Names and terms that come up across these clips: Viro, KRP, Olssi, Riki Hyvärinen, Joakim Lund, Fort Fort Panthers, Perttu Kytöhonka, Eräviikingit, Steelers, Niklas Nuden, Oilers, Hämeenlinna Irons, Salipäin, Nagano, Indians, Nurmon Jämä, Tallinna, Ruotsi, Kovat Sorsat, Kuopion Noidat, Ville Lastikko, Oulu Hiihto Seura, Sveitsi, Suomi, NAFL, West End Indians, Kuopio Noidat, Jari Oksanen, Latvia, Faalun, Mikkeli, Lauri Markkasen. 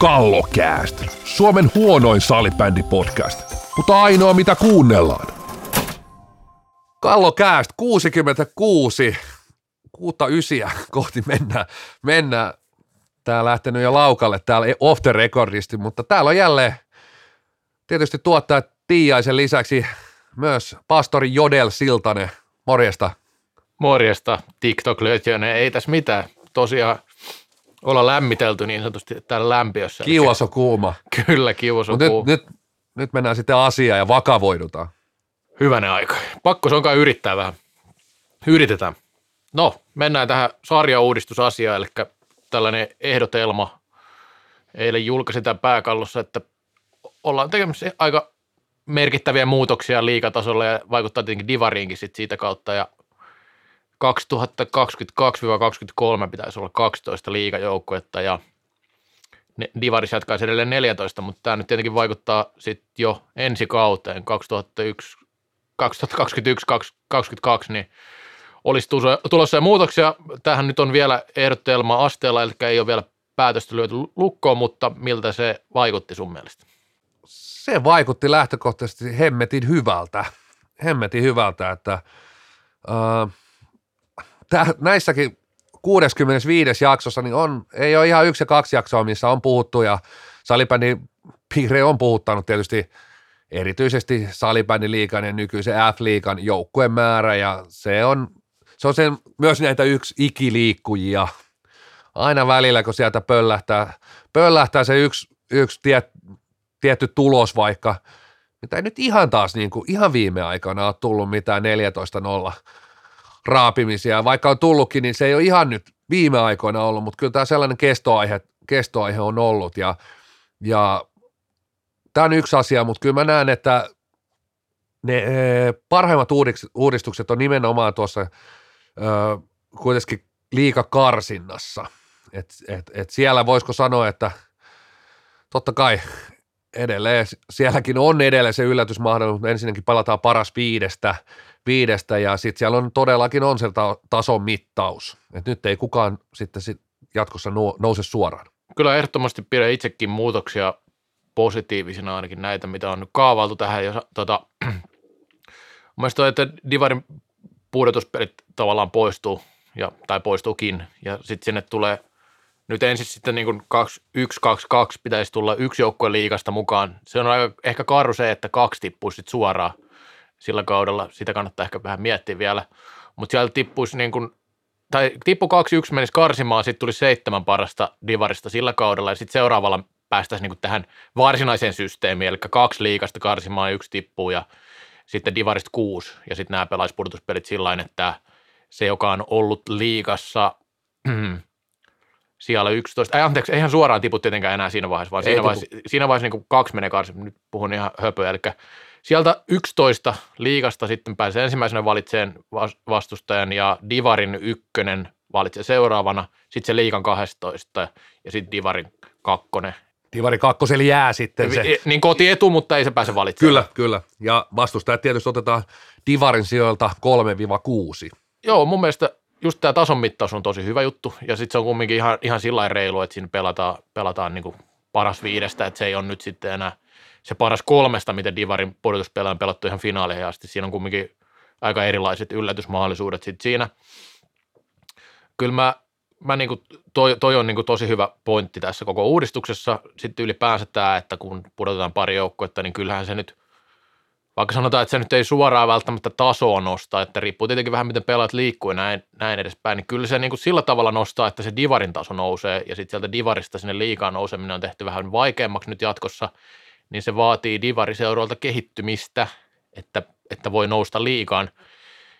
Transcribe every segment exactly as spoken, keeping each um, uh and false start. Kallokäästi. Suomen huonoin salibändipodcast, mutta ainoa mitä kuunnellaan. Kallokäästi kuusikymmentäkuusi, kuuta ysiä kohti mennään. mennään. Tää lähtenyt jo laukalle, täällä off the recordisti, mutta täällä on jälleen tietysti tuottaja Tiiaisen lisäksi myös pastori Jodel Siltanen. Morjesta. Morjesta, TikTok Lötjönen. Ei tässä mitään. Tosiaan olla lämmitelty niin sanotusti täällä lämpiössä. Kiuas on kuuma. Kyllä, kiuas on kuuma. Nyt, nyt, nyt mennään sitten asiaan ja vakavoidutaan. Hyvänä aika. Pakko se onkaan yrittää vähän. Yritetään. No, mennään tähän sarjauudistusasiaan, eli tällainen ehdotelma. Eilen julkaisin tämän pääkallossa, että ollaan tekemässä aika merkittäviä muutoksia liigatasolla ja vaikuttaa tietenkin divariinkin sit siitä kautta. Ja kaksituhattakaksikymmentäkaksi kaksikymmentäkolme pitäisi olla kaksitoista liigajoukkuetta ja ne, divaris jatkaisi edelleen neljätoista, mutta tämä nyt tietenkin vaikuttaa sitten jo ensi kauteen kaksituhattakaksikymmentäyksi kaksikymmentäkaksi, niin olisi tulossa muutoksia. Tämähän nyt on vielä ehdotelma asteella, eli ei ole vielä päätöstä lyöty lukkoon, mutta miltä se vaikutti sun mielestä? Se vaikutti lähtökohtaisesti hemmetin hyvältä, hemmetin hyvältä, että äh, tää, näissäkin kuudeskymmenesviides jaksossa niin on, ei ole ihan yksi ja kaksi jaksoa, missä on puhuttu ja salibändin piire on puhuttanut tietysti erityisesti salibändiliigan ja nykyisen F-liigan joukkueen määrä ja se on, se on sen, myös näitä yksi ikiliikkujia aina välillä, kun sieltä pöllähtää, pöllähtää se yksi, yksi tie, tietty tulos vaikka, mitä ei nyt ihan taas niin kuin, ihan viime aikana ole tullut mitään neljätoista nolla raapimisia, vaikka on tullutkin, niin se ei ole ihan nyt viime aikoina ollut, mutta kyllä tämä sellainen kestoaihe, kestoaihe on ollut ja, ja tämä on yksi asia, mutta kyllä mä näen, että ne parhaimmat uudistukset on nimenomaan tuossa kuitenkin liigakarsinnassa, että et, et siellä voisiko sanoa, että totta kai edelleen, sielläkin on edelleen se yllätysmahdollisuus, mutta ensinnäkin palataan paras viidestä, viidestä ja sitten siellä on todellakin on se tason mittaus, että nyt ei kukaan sitten sit jatkossa nouse suoraan. Kyllä ehdottomasti pidän itsekin muutoksia positiivisina ainakin näitä, mitä on nyt kaavailtu tähän. Ja, tota, mielestäni on, että divarin pudotuspelit tavallaan poistuu, ja, tai poistuukin, ja sitten sinne tulee nyt ensin sitten niin kuin kaksi yksi kaksi kaksi pitäisi tulla yksi joukkue liigasta mukaan. Se on aika, ehkä karu se, että kaksi tippuisi sitten suoraan sillä kaudella. Sitä kannattaa ehkä vähän miettiä vielä. Mutta siellä tippuisi niin kuin, tai tippu kaksi yksi menisi karsimaan, sitten tuli seitsemän parasta divarista sillä kaudella. Ja sitten seuraavalla päästäisiin niin kuin tähän varsinaiseen systeemiin, eli kaksi liigasta karsimaan, yksi tippuu ja sitten divarista kuusi. Ja sitten nämä pelaisi pudotuspelit sillain, että se, joka on ollut liigassa siellä yksitoista. Ei, anteeksi, eihän suoraan tipu tietenkään enää siinä vaiheessa, vaan ei siinä vaiheessa, siinä vaiheessa niin kuin kaksi menee karsin. Nyt puhun ihan höpöä. Eli sieltä yksitoista liigasta sitten pääsee ensimmäisenä valitseen vastustajan ja divarin ykkönen valitsee seuraavana, sitten se liigan kaksitoista ja sitten divarin kakkonen. Divari kakkoselle jää sitten se. Niin kotietu, mutta ei se pääse valitsemaan. Kyllä, kyllä. Ja vastustajat tietysti otetaan divarin sijoilta kolme kuusi. Joo, mun mielestä just tämä tason mittaus on tosi hyvä juttu, ja sitten se on kumminkin ihan, ihan sillä lailla reilu, että siinä pelataan, pelataan niin kuin paras viidestä, että se ei ole nyt sitten enää se paras kolmesta, miten divarin pudotuspelejä on pelattu ihan finaaleihin asti. Siinä on kumminkin aika erilaiset yllätysmahdollisuudet sitten siinä. Kyllä mä, mä niin kuin, toi, toi on niin kuin tosi hyvä pointti tässä koko uudistuksessa. Sitten ylipäänsä tämä, että kun pudotetaan pari joukkuetta, niin kyllähän se nyt, vaikka sanotaan, että se nyt ei suoraan välttämättä tasoa nostaa, että riippuu tietenkin vähän, miten pelaat liikkuu ja näin, näin edespäin, niin kyllä se niin kuin sillä tavalla nostaa, että se divarin taso nousee, ja sitten sieltä divarista sinne liigaan nouseminen on tehty vähän vaikeammaksi nyt jatkossa, niin se vaatii divariseuralta kehittymistä, että, että voi nousta liigaan.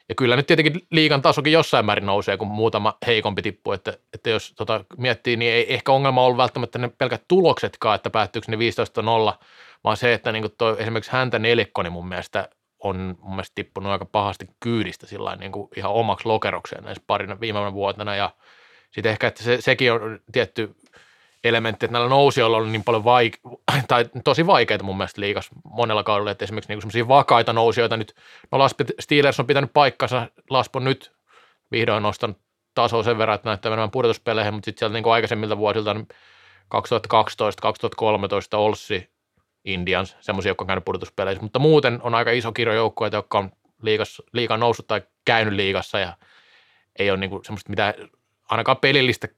Ja kyllä nyt tietenkin liigan tasokin jossain määrin nousee, kun muutama heikompi tippuu, että, että jos tota, miettii, niin ei ehkä ongelma ollut välttämättä ne pelkät tuloksetkaan, että päättyykö ne viisitoista nolla, vaan se, että niin toi, esimerkiksi häntä nelikko niin mun mielestä on mun mielestä tippunut aika pahasti kyydistä sillain, niin ihan omaksi lokerokseen näissä parina viime vuotena. Ja sitten ehkä, että se, sekin on tietty elementti, että näillä nousijoilla on niin paljon vaike- tai tosi vaikeita mun mielestä liikas monella kaudella, että esimerkiksi niin semmoisia vakaita nousijoita nyt, no Lasp- Steelers on pitänyt paikkansa, Lasbo nyt vihdoin nostanut tasoa sen verran, että näyttää menemään pudotuspeleihin, mutta sitten sieltä niin aikaisemmilta vuosilta niin kaksituhattakaksitoista kaksituhattakolmetoista Olssi, Indians, semmoisia, jotka on käynyt pudotuspeleissä, mutta muuten on aika iso kirjo joukkueita, jotka on liigas, liigaan noussut tai käynyt liigassa ja ei ole niinku semmoista mitään ainakaan pelillistä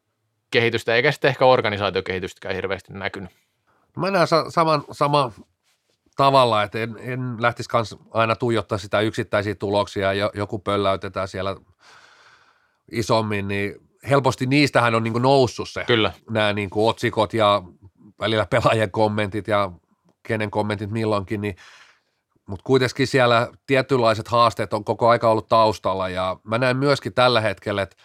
kehitystä eikä sitten ehkä organisaatiokehitystäkään hirveästi näkynyt. Mä näen saman, saman tavalla, että en, en lähtisi kans aina tuijottaa sitä yksittäisiä tuloksia ja joku pölläytetään siellä isommin, niin helposti niistähän on niinku noussut se. Kyllä. Nämä niinku otsikot ja välillä pelaajien kommentit ja kenen kommentit milloinkin, niin, mutta kuitenkin siellä tietynlaiset haasteet on koko aika ollut taustalla ja mä näen myöskin tällä hetkellä, että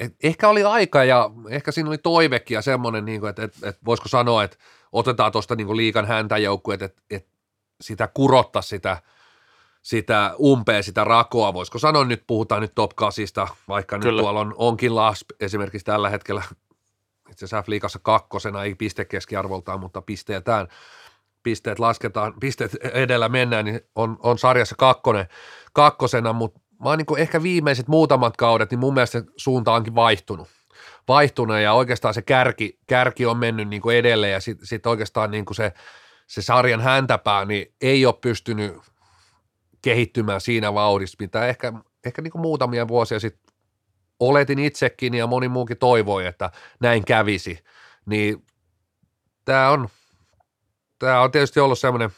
et ehkä oli aika ja ehkä siinä oli toivekin ja semmoinen, niin että et, et voisiko sanoa, että otetaan tuosta niin liikan häntäjoukkueet, että et sitä kurottaa sitä, sitä umpea, sitä rakoa. Voisiko sanoa, nyt puhutaan nyt top kasista, vaikka Kyllä. nyt tuolla on, onkin Lasb esimerkiksi tällä hetkellä, itse asiassa F-liigassa kakkosena, ei pistekeskiarvoltaan, mutta pisteetään, pisteet lasketaan, pisteet edellä mennään, niin on, on sarjassa kakkonen, kakkosena, mutta mä oon niin ehkä viimeiset muutamat kaudet, niin mun mielestä suunta onkin vaihtunut. Vaihtunut ja oikeastaan se kärki, kärki on mennyt niin edelleen ja sitten sit oikeastaan niin se, se sarjan häntäpää niin ei ole pystynyt kehittymään siinä vauhdissa, mitä ehkä, ehkä niin muutamia vuosia sitten oletin itsekin ja moni muukin toivoi, että näin kävisi. Niin tämä on, tää on tietysti ollut semmoinen,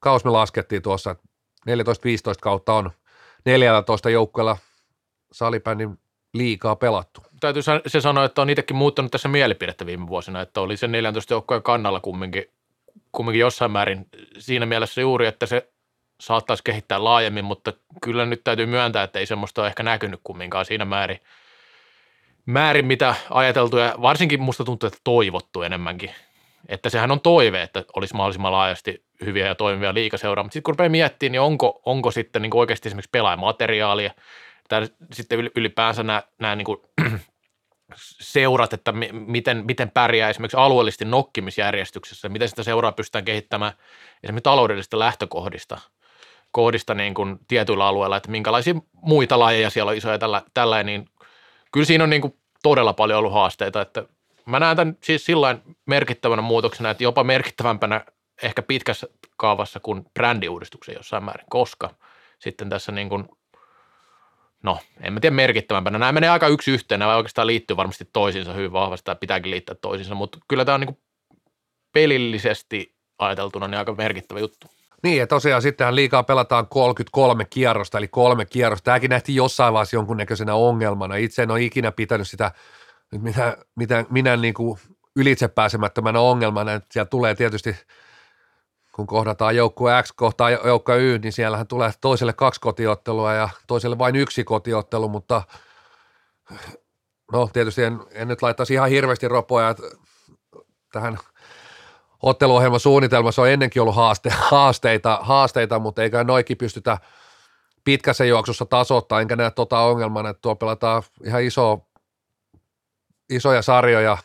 kaus me laskettiin tuossa, että neljätoista viisitoista kautta on neljätoista joukkueella salibändin liigaa pelattu. Täytyy se sanoa, että on itsekin muuttanut tässä mielipidettä viime vuosina, että oli se neljätoista joukkueen kannalla kumminkin, kumminkin jossain määrin siinä mielessä juuri, että se saattaisi kehittää laajemmin, mutta kyllä nyt täytyy myöntää, että ei semmoista ole ehkä näkynyt kumminkaan siinä määrin, määrin mitä ajateltu ja varsinkin musta tuntuu, että toivottu enemmänkin. Että sehän on toive, että olisi mahdollisimman laajasti hyviä ja toimivia liigaseuraa, mutta sitten kun rupeaa miettimään, niin onko, onko sitten niin oikeasti esimerkiksi pelaajamateriaalia, tai sitten ylipäänsä nämä, nämä niin kuin seurat, että miten, miten pärjää esimerkiksi alueellisesti nokkimisjärjestyksessä, miten sitä seuraa pystytään kehittämään esimerkiksi taloudellisista lähtökohdista kohdista niin kuin tietyillä alueilla, että minkälaisia muita lajeja siellä on isoja tällä, tällä niin kyllä siinä on niin kuin todella paljon ollut haasteita, että mä näen tämän siis sillain merkittävänä muutoksena, että jopa merkittävämpänä ehkä pitkässä kaavassa kuin brändiuudistuksen jossain määrin, koska sitten tässä niin kuin, no en mä tiedä merkittävämpänä, nämä menee aika yksi yhteen, nämä oikeastaan liittyy varmasti toisiinsa hyvin vahvasti tai pitääkin liittää toisiinsa, mutta kyllä tämä on niin kuin pelillisesti ajateltuna niin aika merkittävä juttu. Niin ja tosiaan sittenhän liikaa pelataan kolmekymmentäkolme kierrosta, eli kolme kierrosta. Tämäkin nähtiin jossain vaiheessa jonkunnäköisenä ongelmana, itse en ole ikinä pitänyt sitä nyt minä, minä, minä niin kuin ylitsepääsemättömänä ongelmana, että siellä tulee tietysti, kun kohdataan joukkue X kohtaa joukkue Y, niin siellähän tulee toiselle kaksi kotiottelua ja toiselle vain yksi kotiottelu, mutta no tietysti en, en nyt laittaisi ihan hirveästi ropoja, että tähän otteluohjelman suunnitelmassa on ennenkin ollut haaste, haasteita, haasteita, mutta eikä noikin pystytä pitkässä juoksussa tasoittaa, enkä näe tota ongelmana, että tuo pelataan ihan isoa isoja sarjoja,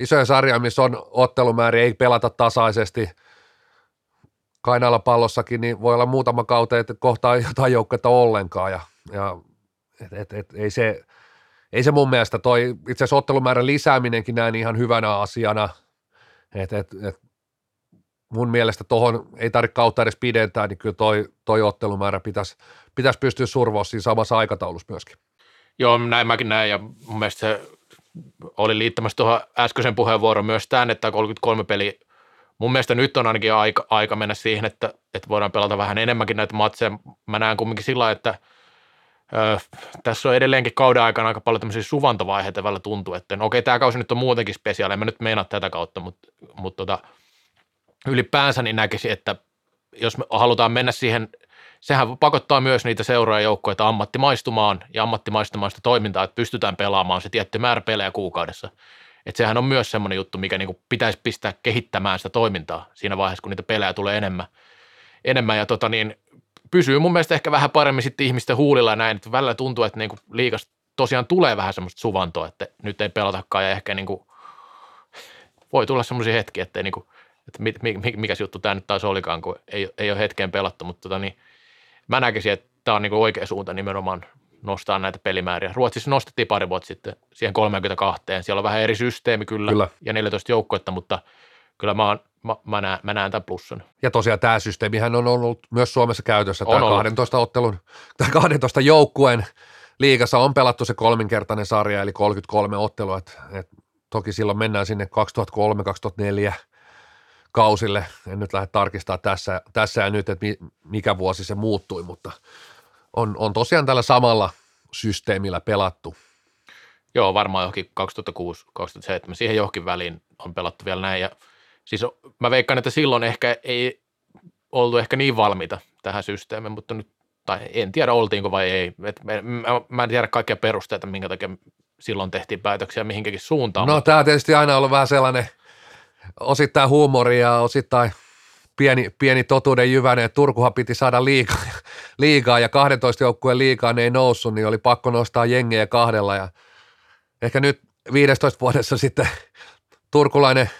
isoja sarjoja, missä on ottelumääriä, ei pelata tasaisesti. Kainalla pallossakin niin voi olla muutama kaute, että kohtaa jotain joukkuetta ollenkaan. Ja, ja, et, et, et, ei, se, ei se mun mielestä, toi itse asiassa ottelumäärän lisääminenkin näin ihan hyvänä asiana. Et, et, et mun mielestä tohon ei tarvitse kautta edes pidentää, niin kyllä toi, toi ottelumäärä pitäisi pitäis pystyä survoa siinä samassa aikataulussa myöskin. Joo, näin mäkin näin ja mun mielestä se oli liittämässä tuohon äskeisen puheenvuoron myös tämän, että kolmekymmentäkolme peliä. Mun mielestä nyt on ainakin aika, aika mennä siihen, että, että voidaan pelata vähän enemmänkin näitä matseja. Mä näen kumminkin sillä, että ö, tässä on edelleenkin kauden aikana aika paljon tämmöisiä suvantovaiheita välillä tuntuu, että no okei, tämä kausi nyt on muutenkin spesiaali, en mä nyt meinaa tätä kautta, mutta, mutta tota, ylipäänsä niin näkisin, että jos me halutaan mennä siihen, sehän pakottaa myös niitä seuraajoukkoita ammattimaistumaan ja ammattimaistumaista toimintaa, että pystytään pelaamaan se tietty määrä pelejä kuukaudessa. Että sehän on myös semmoinen juttu, mikä niinku pitäisi pistää kehittämään sitä toimintaa siinä vaiheessa, kun niitä pelejä tulee enemmän. enemmän ja tota niin, pysyy mun mielestä ehkä vähän paremmin sitten ihmisten huulilla ja näin, että välillä tuntuu, että niinku liigasta tosiaan tulee vähän semmoista suvantoa, että nyt ei pelatakaan ja ehkä niinku, voi tulla semmoisia hetkiä, että ei niinku, että mit, mit, mikä juttu tämä nyt taas olikaan, kun ei, ei ole hetkeen pelattu, mutta tota niin, mä näkisin, että tämä on niinku oikea suunta nimenomaan nostaa näitä pelimääriä. Ruotsissa nostettiin pari vuotta sitten siihen kolmekymmentäkaksi. Siellä on vähän eri systeemi kyllä, kyllä. ja neljätoista joukkoetta, mutta kyllä mä, oon, mä, mä, näen, mä näen tämän plussan. Ja tosiaan tämä systeemihän on ollut myös Suomessa käytössä. Tämä kahdentoista, ottelun, tämä kahdentoista joukkueen liigassa on pelattu se kolminkertainen sarja, eli kolmekymmentäkolme ottelua. Et, et toki silloin mennään sinne kaksituhattakolme kaksituhattaneljä kausille. En nyt lähde tarkistamaan tässä, tässä ja nyt, että mikä vuosi se muuttui, mutta on, on tosiaan tällä samalla systeemillä pelattu. Joo, varmaan johonkin kaksituhattakuusi kaksituhattaseitsemän, siihen johonkin väliin on pelattu vielä näin. Ja siis mä veikkaan, että silloin ehkä ei ollut ehkä niin valmiita tähän systeemiin, mutta nyt, tai en tiedä oltiinko vai ei. Et mä, mä en tiedä kaikkia perusteita, minkä takia silloin tehtiin päätöksiä mihinkäkin suuntaan. No mutta tämä on tietysti aina ollut vähän sellainen osittain huumoria ja osittain pieni, pieni totuuden jyväinen. Turkuhan piti saada liigaa, liigaa ja kahdentoista joukkueen liigaa ne ei noussut, niin oli pakko nostaa jengejä kahdella ja ehkä nyt viidentoista vuodessa sitten turkulainen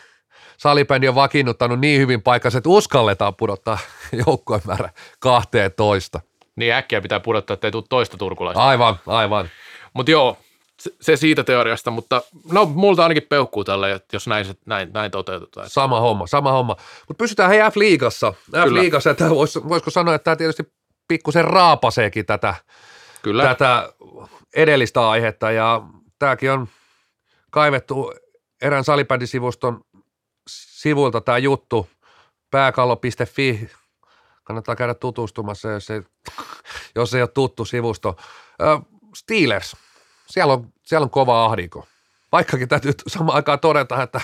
salibändi on vakiinnuttanut niin hyvin paikassa, että uskalletaan pudottaa joukkueen määrä kaksitoista. Niin äkkiä pitää pudottaa, ettei tule toista turkulaista. Aivan, aivan. Mutta joo, se siitä teoriasta, mutta no multa ainakin peukkuu tälle, jos näin, näin, näin toteutetaan. Sama homma, sama homma. Mutta pysytään hei F-liigassa. F-liigassa, että vois, voisiko sanoa, että tämä tietysti pikkusen raapaseekin tätä, tätä edellistä aihetta ja tämäkin on kaivettu erään salibändisivuston sivuilta tämä juttu, pääkallo piste fi. Kannattaa käydä tutustumassa, jos ei, jos ei ole tuttu sivusto. Steelers, siellä on, siellä on kova ahdinko. Vaikkakin täytyy samaan aikaan todeta, että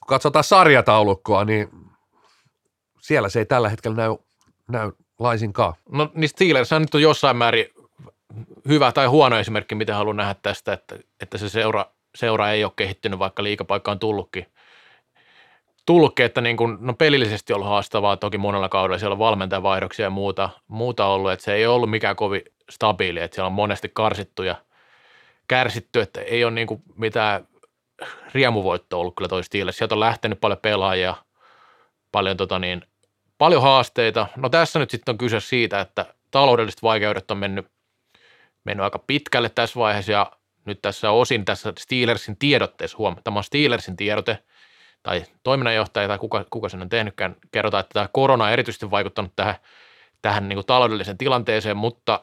kun katsotaan sarjataulukkoa, niin siellä se ei tällä hetkellä näy, näy laisinkaan. No niin Steelers on nyt on jossain määrin hyvä tai huono esimerkki, mitä haluan nähdä tästä, että, että se seura, seura ei ole kehittynyt, vaikka liigapaikka on tullutkin. Tullutkin, että niin kun, no pelillisesti on ollut haastavaa, toki monella kaudella siellä on valmentajavaihdoksia ja muuta, muuta ollut, että se ei ollut mikään kovin stabiili, että siellä on monesti karsittu ja kärsitty, että ei ole niin kuin mitään riemuvoittoa ollut kyllä toi Steelers. Sieltä on lähtenyt paljon pelaajia, paljon, tota niin, paljon haasteita. No tässä nyt sitten on kyse siitä, että taloudelliset vaikeudet on mennyt mennyt aika pitkälle tässä vaiheessa ja nyt tässä osin tässä Steelersin tiedotteessa huomataan. Tämä on Steelersin tiedote tai toiminnanjohtaja tai kuka, kuka sen on tehnytkään. Kerrotaan, että tämä korona on erityisesti vaikuttanut tähän, tähän niin kuin taloudelliseen tilanteeseen, mutta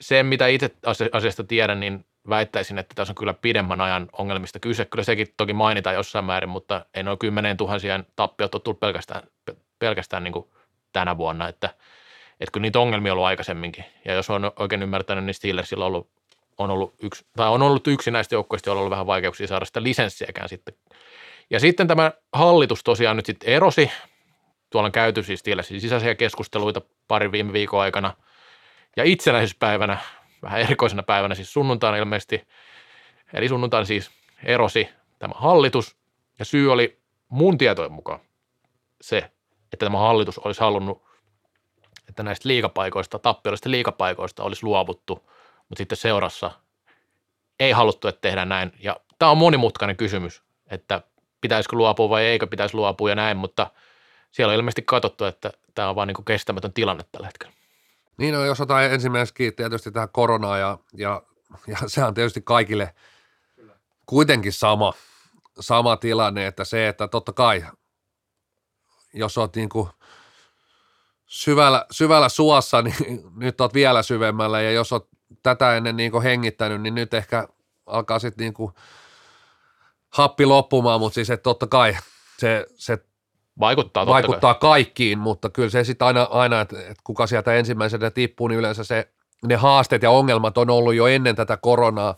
se, mitä itse asiasta tiedän, niin väittäisin, että tässä on kyllä pidemmän ajan ongelmista kyse. Kyllä sekin toki mainitaan jossain määrin, mutta ei noin kymmeneen tuhansien tappiot ole tullut pelkästään, pelkästään niin kuin tänä vuonna, että että kyllä niitä ongelmia on ollut aikaisemminkin. Ja jos on oikein ymmärtänyt, niin Steelersillä on ollut, on ollut yksi, tai on ollut yksi näistä joukkoista, joilla on ollut vähän vaikeuksia saada sitä lisenssiäkään sitten. Ja sitten tämä hallitus tosiaan nyt sitten erosi. Tuolla on käyty siis Steelersin sisäisiä keskusteluita parin viime viikon aikana. Ja itsenäisyyspäivänä, vähän erikoisena päivänä, siis sunnuntaina ilmeisesti, eli sunnuntaina siis erosi tämä hallitus. Ja syy oli mun tietojen mukaan se, että tämä hallitus olisi halunnut että näistä liigapaikoista, tappiollisista liigapaikoista olisi luovuttu, mutta sitten seurassa ei haluttu, että tehdään näin. Ja tämä on monimutkainen kysymys, että pitäisikö luopua vai eikö pitäisi luopua ja näin, mutta siellä on ilmeisesti katsottu, että tämä on vaan niin kuin kestämätön tilanne tällä hetkellä. Niin on, jos otan ensimmäiseksi tietysti tähän koronaa ja, ja, ja se on tietysti kaikille kuitenkin sama, sama tilanne, että se, että totta kai, jos olet niin kuin Syvällä, syvällä suossa, niin nyt olet vielä syvemmällä ja jos olet tätä ennen niin kuin hengittänyt, niin nyt ehkä alkaa sitten niin kuin happi loppumaan, mutta siis että totta kai se, se vaikuttaa, totta vaikuttaa kai. Kaikkiin, mutta kyllä se sitten aina, aina että, että kuka sieltä ensimmäisenä tippuu, niin yleensä se, ne haasteet ja ongelmat on ollut jo ennen tätä koronaa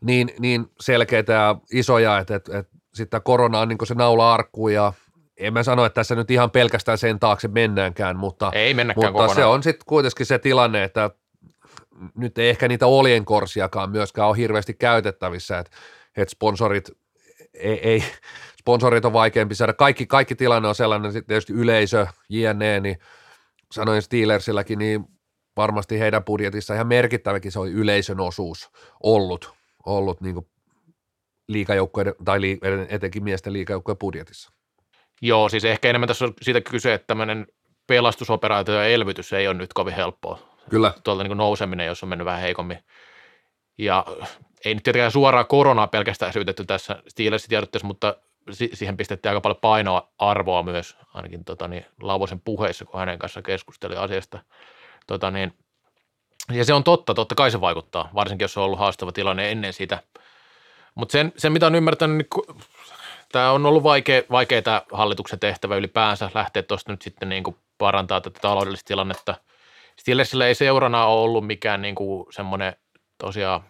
niin, niin selkeitä ja isoja, että, että, että sitten korona on niin kuin se naula-arkku ja en mä sano, että tässä nyt ihan pelkästään sen taakse mennäänkään, mutta, ei mennäkään mutta se on sitten kuitenkin se tilanne, että nyt ei ehkä niitä oljenkorsiakaan myöskään ole hirveästi käytettävissä, että, että sponsorit, ei, ei, sponsorit on vaikeampi saada. Kaikki, kaikki tilanne on sellainen, sitten tietysti yleisö, jne, niin sanoin Steelersilläkin, niin varmasti heidän budjetissa ihan merkittäväkin se on yleisön osuus ollut, ollut niin kuin liigajoukkojen tai etenkin miesten liigajoukkojen budjetissa. Joo, siis ehkä enemmän tässä on siitä kyse, että tämmöinen pelastusoperaatio ja elvytys ei ole nyt kovin helppoa. Kyllä. Tuolta niin kuin nouseminen, jos on mennyt vähän heikommin. Ja ei nyt tietenkään suoraan koronaa pelkästään syytetty tässä Steelersin tiedotteessa, mutta si- siihen pistettiin aika paljon painoarvoa myös, ainakin tota, niin, Lavosen puheissa, kun hänen kanssa keskusteli asiasta. Tota, niin, ja se on totta, totta kai se vaikuttaa, varsinkin jos on ollut haastava tilanne ennen sitä. Mutta sen, sen, mitä on ymmärtänyt, niin kun, tämä on ollut vaikea, vaikea tämä hallituksen tehtävä ylipäänsä, lähteä tuosta nyt sitten niin kuin parantaa tätä taloudellista tilannetta. Steelersillä ei seurana ole ollut mikään niin kuin semmoinen tosiaan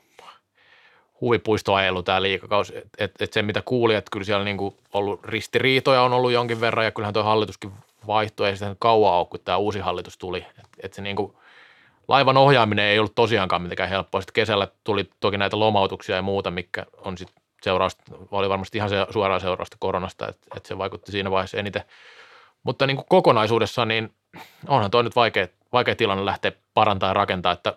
huvipuistoajelu tämä liikakausi. Että et, et se, mitä kuuli, että kyllä siellä niin kuin ollut ristiriitoja on ollut jonkin verran ja kyllähän tuo hallituskin vaihtui. Ei sitä kauan ole, kun tämä uusi hallitus tuli. Että et se niin kuin laivan ohjaaminen ei ollut tosiaankaan mitenkään helppoa. Sitten kesällä tuli toki näitä lomautuksia ja muuta, mikä on sitten seurausta, oli varmasti ihan se, suoraan seurausta koronasta, että et se vaikutti siinä vaiheessa eniten. Mutta niin kuin kokonaisuudessaan, niin onhan tuo nyt vaikea, vaikea tilanne lähteä parantamaan ja rakentaa, että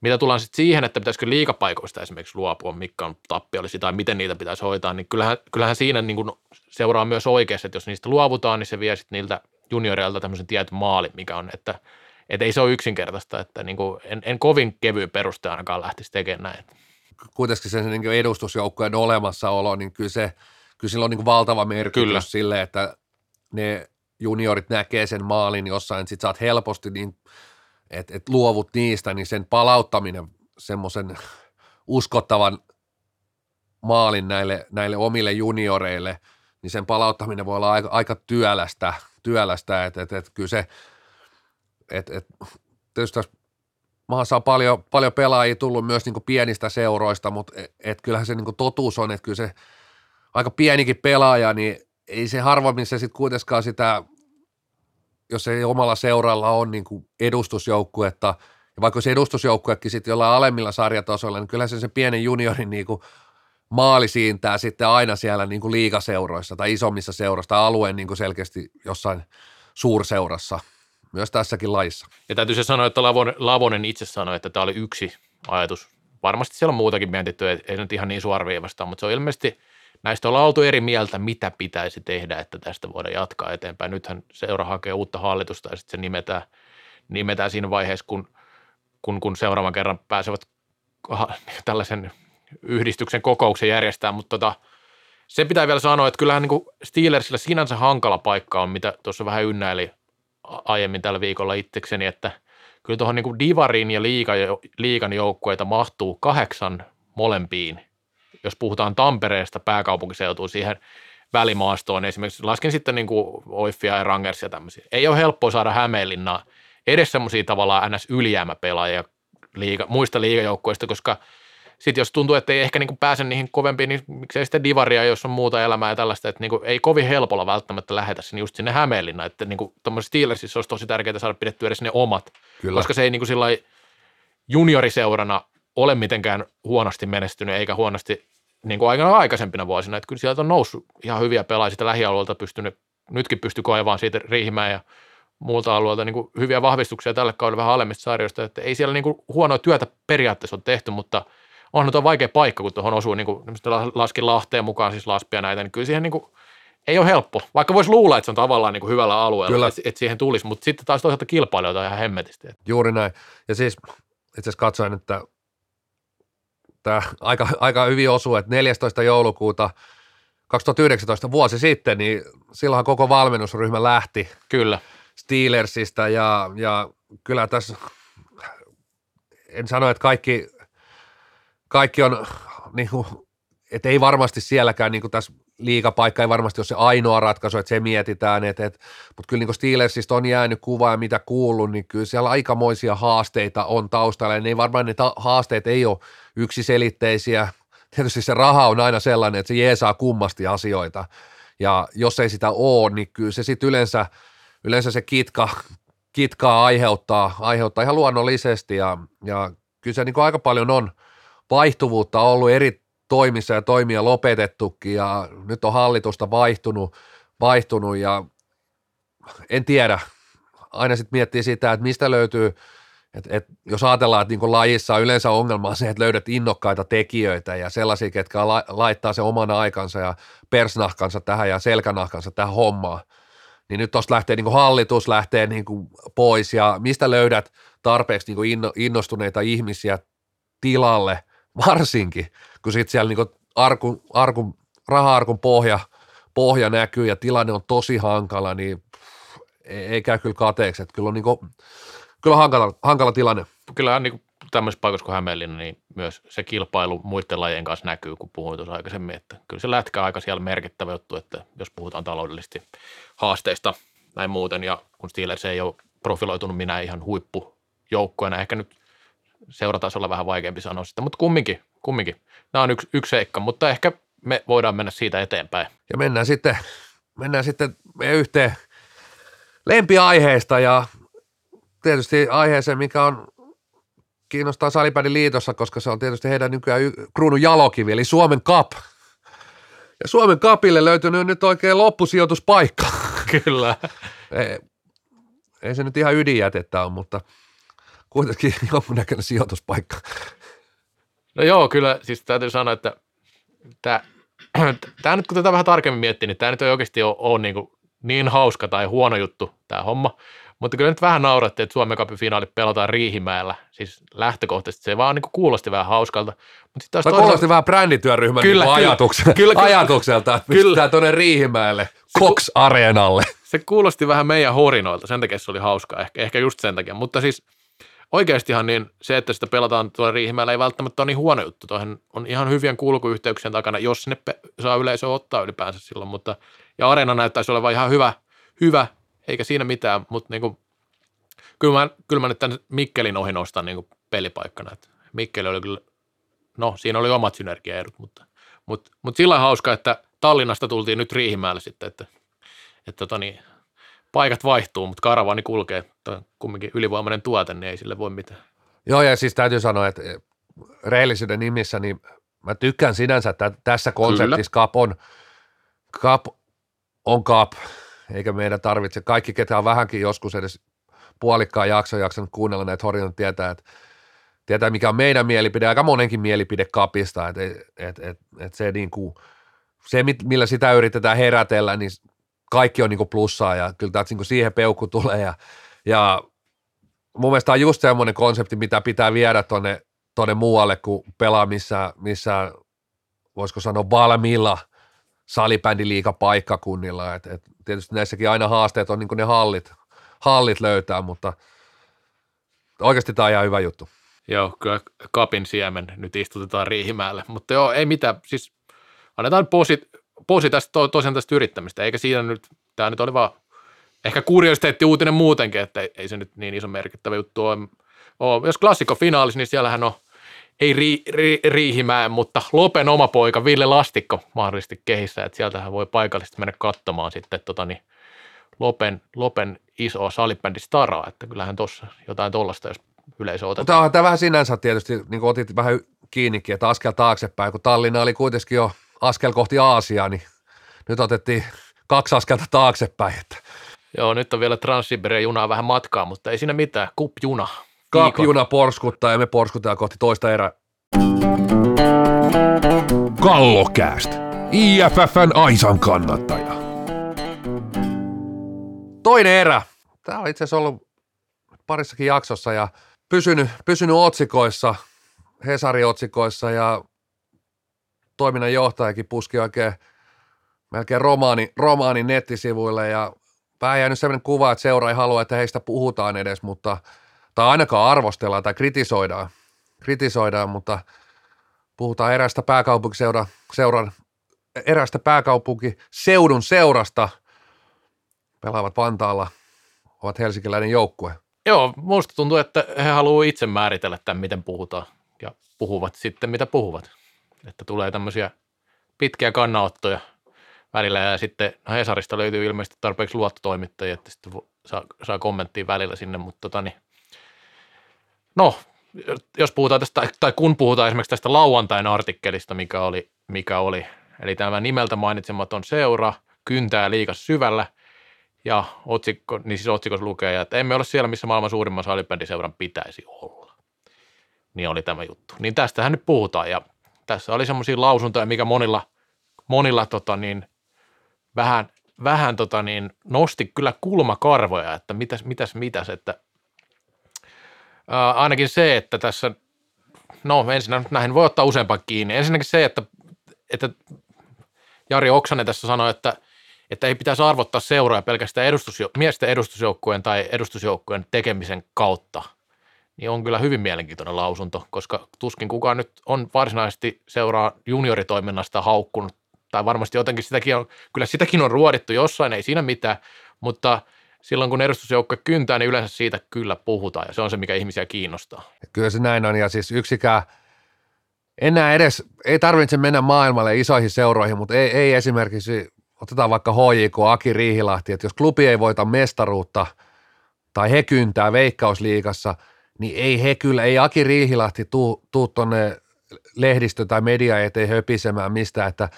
mitä tullaan sitten siihen, että pitäisikö liikapaikoista esimerkiksi luopua, mitkä on tappiollisia tai miten niitä pitäisi hoitaa, niin kyllähän, kyllähän siinä niin kuin seuraa myös oikeasti, että jos niistä luovutaan, niin se vie sitten niiltä junioreilta tämmöisen tietyn maalin, mikä on, että et ei se ole yksinkertaista, että niin kuin en, en kovin kevyin peruste ainakaan lähtisi tekemään näin. Kuitenkin sen niin kuin edustusjoukkojen olemassaolo, niin kyllä, se, kyllä sillä on niin kuin valtava merkitys kyllä. Sille, että ne juniorit näkee sen maalin jossain, sit saat helposti niin, että et luovut niistä, niin sen palauttaminen semmoisen uskottavan maalin näille, näille omille junioreille, niin sen palauttaminen voi olla aika, aika työlästä, työlästä että et, et, kyllä se, että et, tietysti tässä maassa on paljon, paljon pelaajia tullut myös niin kuin pienistä seuroista, mutta et, et kyllähän se niin kuin totuus on, että kyllä se aika pienikin pelaaja, niin ei se harvemmin se sitten kuitenkaan sitä, jos ei omalla seuralla ole niin kuin edustusjoukkuetta, ja vaikka se edustusjoukkuekin sitten jollain alemmilla sarjatasoilla, niin kyllähän se, se pienen juniorin niin kuin maali siintää sitten aina siellä niin kuin liigaseuroissa tai isommissa seuroissa tai alueen niin kuin selkeästi jossain suurseurassa, myös tässäkin lajissa. Ja täytyy se sanoa, että Lavonen, Lavonen itse sanoi, että tämä oli yksi ajatus. Varmasti siellä on muutakin mietitty, ei nyt ihan niin suoraviivasta, mutta se on ilmeisesti näistä ollaan oltu eri mieltä, mitä pitäisi tehdä, että tästä voidaan jatkaa eteenpäin. Nythän seura hakee uutta hallitusta ja sitten se nimetään, nimetään siinä vaiheessa, kun, kun, kun seuraavan kerran pääsevät tällaisen yhdistyksen kokouksen järjestämään. Mutta tota, se pitää vielä sanoa, että kyllähän niin Steelersillä sinänsä hankala paikka on, mitä tuossa vähän ynnäili aiemmin tällä viikolla itsekseni, että kyllä tuohon niin divarin ja liigan joukkueita mahtuu kahdeksan molempiin. Jos puhutaan Tampereesta, pääkaupunkiseutuun siihen välimaastoon, esimerkiksi lasken sitten niin kuin Oiffia ja Rangersia ja tämmöisiä. Ei ole helppoa saada Hämeenlinnaa edes semmoisia tavallaan ns. Ylijäämäpelaajia liiga, muista liigajoukkueista, koska sitten jos tuntuu, että ei ehkä niin kuin pääse niihin kovempiin, niin miksei sitten divaria, jos on muuta elämää ja tällaista, että niin kuin ei kovin helpolla välttämättä lähetä sinne just sinne Hämeenlinnaan, että niin kuin tuommoisessa Steelersissä olisi tosi tärkeää saada pidettyä edes ne omat, kyllä. Koska se ei niin kuin sillai junioriseurana ole mitenkään huonosti menestynyt eikä huonosti niin kuin aikana aikaisempina vuosina. Että kyllä sieltä on noussut ihan hyviä pelaajia sitä lähialueelta pystynyt, nytkin pystyi kaivaan siitä Riihimäen ja muulta alueelta niin kuin hyviä vahvistuksia tällä kaudella vähän alemmista sarjoista. Että ei siellä niin kuin huonoa työtä periaatteessa ole tehty, mutta onhan tuo vaikea paikka, kun tuohon osuu niin kuin laskin Lahteen mukaan, siis Laspia näitä, niin kyllä siihen niin kuin ei ole helppo. Vaikka voisi luulla, että se on tavallaan niin kuin hyvällä alueella, että, että siihen tulisi, mutta sitten taas toisaalta kilpailijoita ihan hemmetisti. Juuri näin. Ja siis itse asiassa katsoin, että tämä aika, aika hyvin osuu, että neljästoista joulukuuta kaksituhattayhdeksäntoista vuosi sitten, niin silloinhan koko valmennusryhmä lähti kyllä. Steelersistä ja, ja kyllä tässä, en sano, että kaikki, kaikki on, niin kuin, että ei varmasti sielläkään, niin kuin tässä liigapaikka ei varmasti ole se ainoa ratkaisu, että se mietitään, että, että, mutta kyllä niin kuin Steelersistä on jäänyt kuvaa ja mitä kuullut, niin kyllä siellä aikamoisia haasteita on taustalla ja ne ei varmaan ne ta- haasteet ei ole yksiselitteisiä. Tietysti se raha on aina sellainen, että se jeesaa kummasti asioita ja jos ei sitä ole, niin kyllä se sitten yleensä, yleensä se kitka, kitkaa aiheuttaa, aiheuttaa ihan luonnollisesti ja, ja kyllä se niin kuin aika paljon on vaihtuvuutta ollut eri toimissa ja toimia lopetettukin ja nyt on hallitusta vaihtunut, vaihtunut ja en tiedä. Aina sitten miettii sitä, että mistä löytyy, että et, jos ajatellaan, että niinku lajissa on yleensä ongelma on se, että löydät innokkaita tekijöitä ja sellaisia, ketkä la, laittaa sen oman aikansa ja persnahkansa tähän ja selkänahkansa tähän hommaan. Niin nyt tuosta lähtee niinku hallitus lähtee niinku pois ja mistä löydät tarpeeksi niin innostuneita ihmisiä tilalle, varsinkin, kun sitten siellä niin arkun, arkun, raha-arkun pohja, pohja näkyy ja tilanne on tosi hankala, niin ei käy kyllä kateeksi. Että kyllä on, niin kuin, kyllä on hankala, hankala tilanne. Kyllähän niin tämmöisessä paikassa kuin Hämeenlinna, niin myös se kilpailu muiden lajien kanssa näkyy, kun puhuin tuossa aikaisemmin, että kyllä se lätkä aika siellä merkittävä juttu, että jos puhutaan taloudellisesti haasteista näin muuten, ja kun Steelers ei ole profiloitunut minä ihan huippujoukkoina, ehkä nyt seuratasolla vähän vaikeampi sanoa sitä, mutta kumminkin, kumminkin. Nämä on yksi, yksi seikka, mutta ehkä me voidaan mennä siitä eteenpäin. Ja mennään sitten, mennään sitten meidän yhteen lempiaiheista, ja tietysti aiheeseen, mikä on kiinnostaa Salipäin liitossa, koska se on tietysti heidän nykyään y- kruunun jalokivi, eli Suomen Cup. Ja Suomen Cupille löytynyt nyt oikein loppusijoituspaikka. Kyllä. ei, ei se nyt ihan ydinjätettä ole, mutta kuitenkin jonkunnäköinen sijoituspaikka. No joo, kyllä. Siis täytyy sanoa, että tämä, tämä nyt kun tätä vähän tarkemmin miettii, niin tämä nyt ei oikeasti ole, ole niin, niin hauska tai huono juttu tämä homma. Mutta kyllä nyt vähän nauratti, että Suomen Cupin finaalit pelataan Riihimäellä. Siis lähtökohtaisesti se vaan niin kuin kuulosti vähän hauskalta. Mutta sitten taas toisaalta kuulosti vähän brändityöryhmän kyllä, niin ajatukselta, kyllä, kyllä, ajatukselta, että pistetään tuonne Riihimäelle, Cox-areenalle. Se kuulosti vähän meidän horinoilta, sen takia se oli hauskaa, ehkä, ehkä just sen takia. Mutta siis oikeastihan niin se, että sitä pelataan tuolla Riihimäellä, ei välttämättä ole niin huono juttu. Tuohan on ihan hyvien kulkuyhteyksien takana, jos sinne pe- saa yleisöä ottaa ylipäänsä silloin. Mutta, ja areena näyttäisi olevan ihan hyvä, hyvä eikä siinä mitään, mutta niinku, kyllä, mä, kyllä mä nyt tämän Mikkelin ohi nostan niinku pelipaikkana. Et Mikkeli oli kyllä, no siinä oli omat synergiaedut, mutta, mutta, mutta sillä hauska, että Tallinnasta tultiin nyt Riihimäelle sitten, että, että tota niin, paikat vaihtuu, mutta karavaani kulkee. Tämä on kumminkin ylivoimainen tuote, niin ei sille voi mitään. Joo, ja siis täytyy sanoa, että rehellisyyden nimissä, niin mä tykkään sinänsä, että tässä konseptissa Cup on Cup on Cup. Eikä meidän tarvitse. Kaikki, ketä on vähänkin joskus edes puolikkaan jakson jaksanut kuunnella näitä horjoita, tietää, että tietää, mikä on meidän mielipide, aika monenkin mielipide kapista. Että et, et, et se, niinku, se, millä sitä yritetään herätellä, niin kaikki on niinku plussaa ja kyllä täältä niinku siihen peukku tulee. Ja, ja mun mielestä on just semmoinen konsepti, mitä pitää viedä tuonne tonne muualle, kun pelaa missään, missään voisiko sanoa, valmiilla salibändiliigapaikkakunnilla, että et tietysti näissäkin aina haasteet on niin kuin ne hallit, hallit löytää, mutta oikeasti tämä on ihan hyvä juttu. Joo, kyllä Cupin siemen nyt istutetaan Riihimäelle, mutta joo, ei mitään, siis annetaan posi, posi tästä, to, tosiaan tästä yrittämistä, eikä siinä nyt, tämä nyt oli vaan ehkä kuriositeetti uutinen muutenkin, että ei, ei se nyt niin iso merkittävä juttu ole. ole. Jos klassikko finaalissa, niin siellähän on ei ri, ri, Riihimäen, mutta Lopen oma poika Ville Lastikko mahdollisesti kehissä, että sieltähän voi paikallisesti mennä katsomaan sitten tota niin, Lopen, Lopen isoa salibändi staraa, että kyllähän tuossa jotain tollasta, jos yleisö otetaan. Mutta tämä vähän sinänsä tietysti, niin kuin otit vähän kiinnikin, että askel taaksepäin, kun Tallinna oli kuitenkin jo askel kohti Aasiaa, niin nyt otettiin kaksi askelta taaksepäin. Että. Joo, nyt on vielä Trans-Siberian junaa vähän matkaa, mutta ei siinä mitään, Cup-juna. Cup-juna porskuttaa ja me porskutaan kohti toista erää. Kallokääst, I F F:n Aisan kannattaja. Toinen erä. Tämä on itse asiassa ollut parissakin jaksossa ja pysynyt, pysynyt otsikoissa, Hesari-otsikoissa ja toiminnanjohtajakin puski oikein melkein romaani, romaanin nettisivuille ja vähän jäänyt sellainen kuva, että seura ei halua, että heistä puhutaan edes, mutta tai ainakaan arvostellaan tai kritisoidaan, kritisoidaan, mutta puhutaan erästä pääkaupunkiseura, seuran, erästä pääkaupunkiseudun seurasta. Pelaavat Vantaalla, ovat helsinkiläinen joukkue. Joo, minusta tuntuu, että he haluavat itse määritellä tämän, miten puhutaan, ja puhuvat sitten, mitä puhuvat. Että tulee tämmöisiä pitkiä kannanottoja välillä, ja sitten no Hesarista löytyy ilmeisesti tarpeeksi luottotoimittajia, että sitten saa, saa kommenttia välillä sinne, mutta tota niin, no, jos puhutaan tästä, tai kun puhutaan esimerkiksi tästä lauantain artikkelista, mikä oli, mikä oli, eli tämä nimeltä mainitsematon seura, kyntää liigas syvällä, ja otsikko, niin siis otsikossa lukee, että emme ole siellä, missä maailman suurimman salibändiseuran pitäisi olla. Niin oli tämä juttu. Niin tästähän nyt puhutaan, ja tässä oli semmoisia lausuntoja, mikä monilla, monilla tota niin, vähän, vähän tota niin, nosti kyllä kulmakarvoja, että mitäs, mitäs, mitäs, että Ää, ainakin se, että tässä, no ensinnä näihin voi ottaa useampaan kiinni. Ensinnäkin se, että, että Jari Oksanen tässä sanoi, että, että ei pitäisi arvottaa seuraa pelkästään edustusjo- miesten edustusjoukkueen tai edustusjoukkueen tekemisen kautta. Niin on kyllä hyvin mielenkiintoinen lausunto, koska tuskin kukaan nyt on varsinaisesti seuraa junioritoiminnasta haukkunut, tai varmasti jotenkin sitäkin on, kyllä sitäkin on ruodittu jossain, ei siinä mitään, mutta silloin kun edustusjoukkue kyntää, niin yleensä siitä kyllä puhutaan, ja se on se, mikä ihmisiä kiinnostaa. Kyllä se näin on, ja siis yksikään, enää edes, ei tarvitse mennä maailmalle isoihin seuroihin, mutta ei, ei esimerkiksi, otetaan vaikka H J K, Aki Riihilahti, että jos klubi ei voita mestaruutta, tai he kyntää Veikkausliigassa, niin ei he kyllä, ei Aki Riihilahti tuu, tuu tuonne lehdistö- tai media eteen höpisemään mistään, että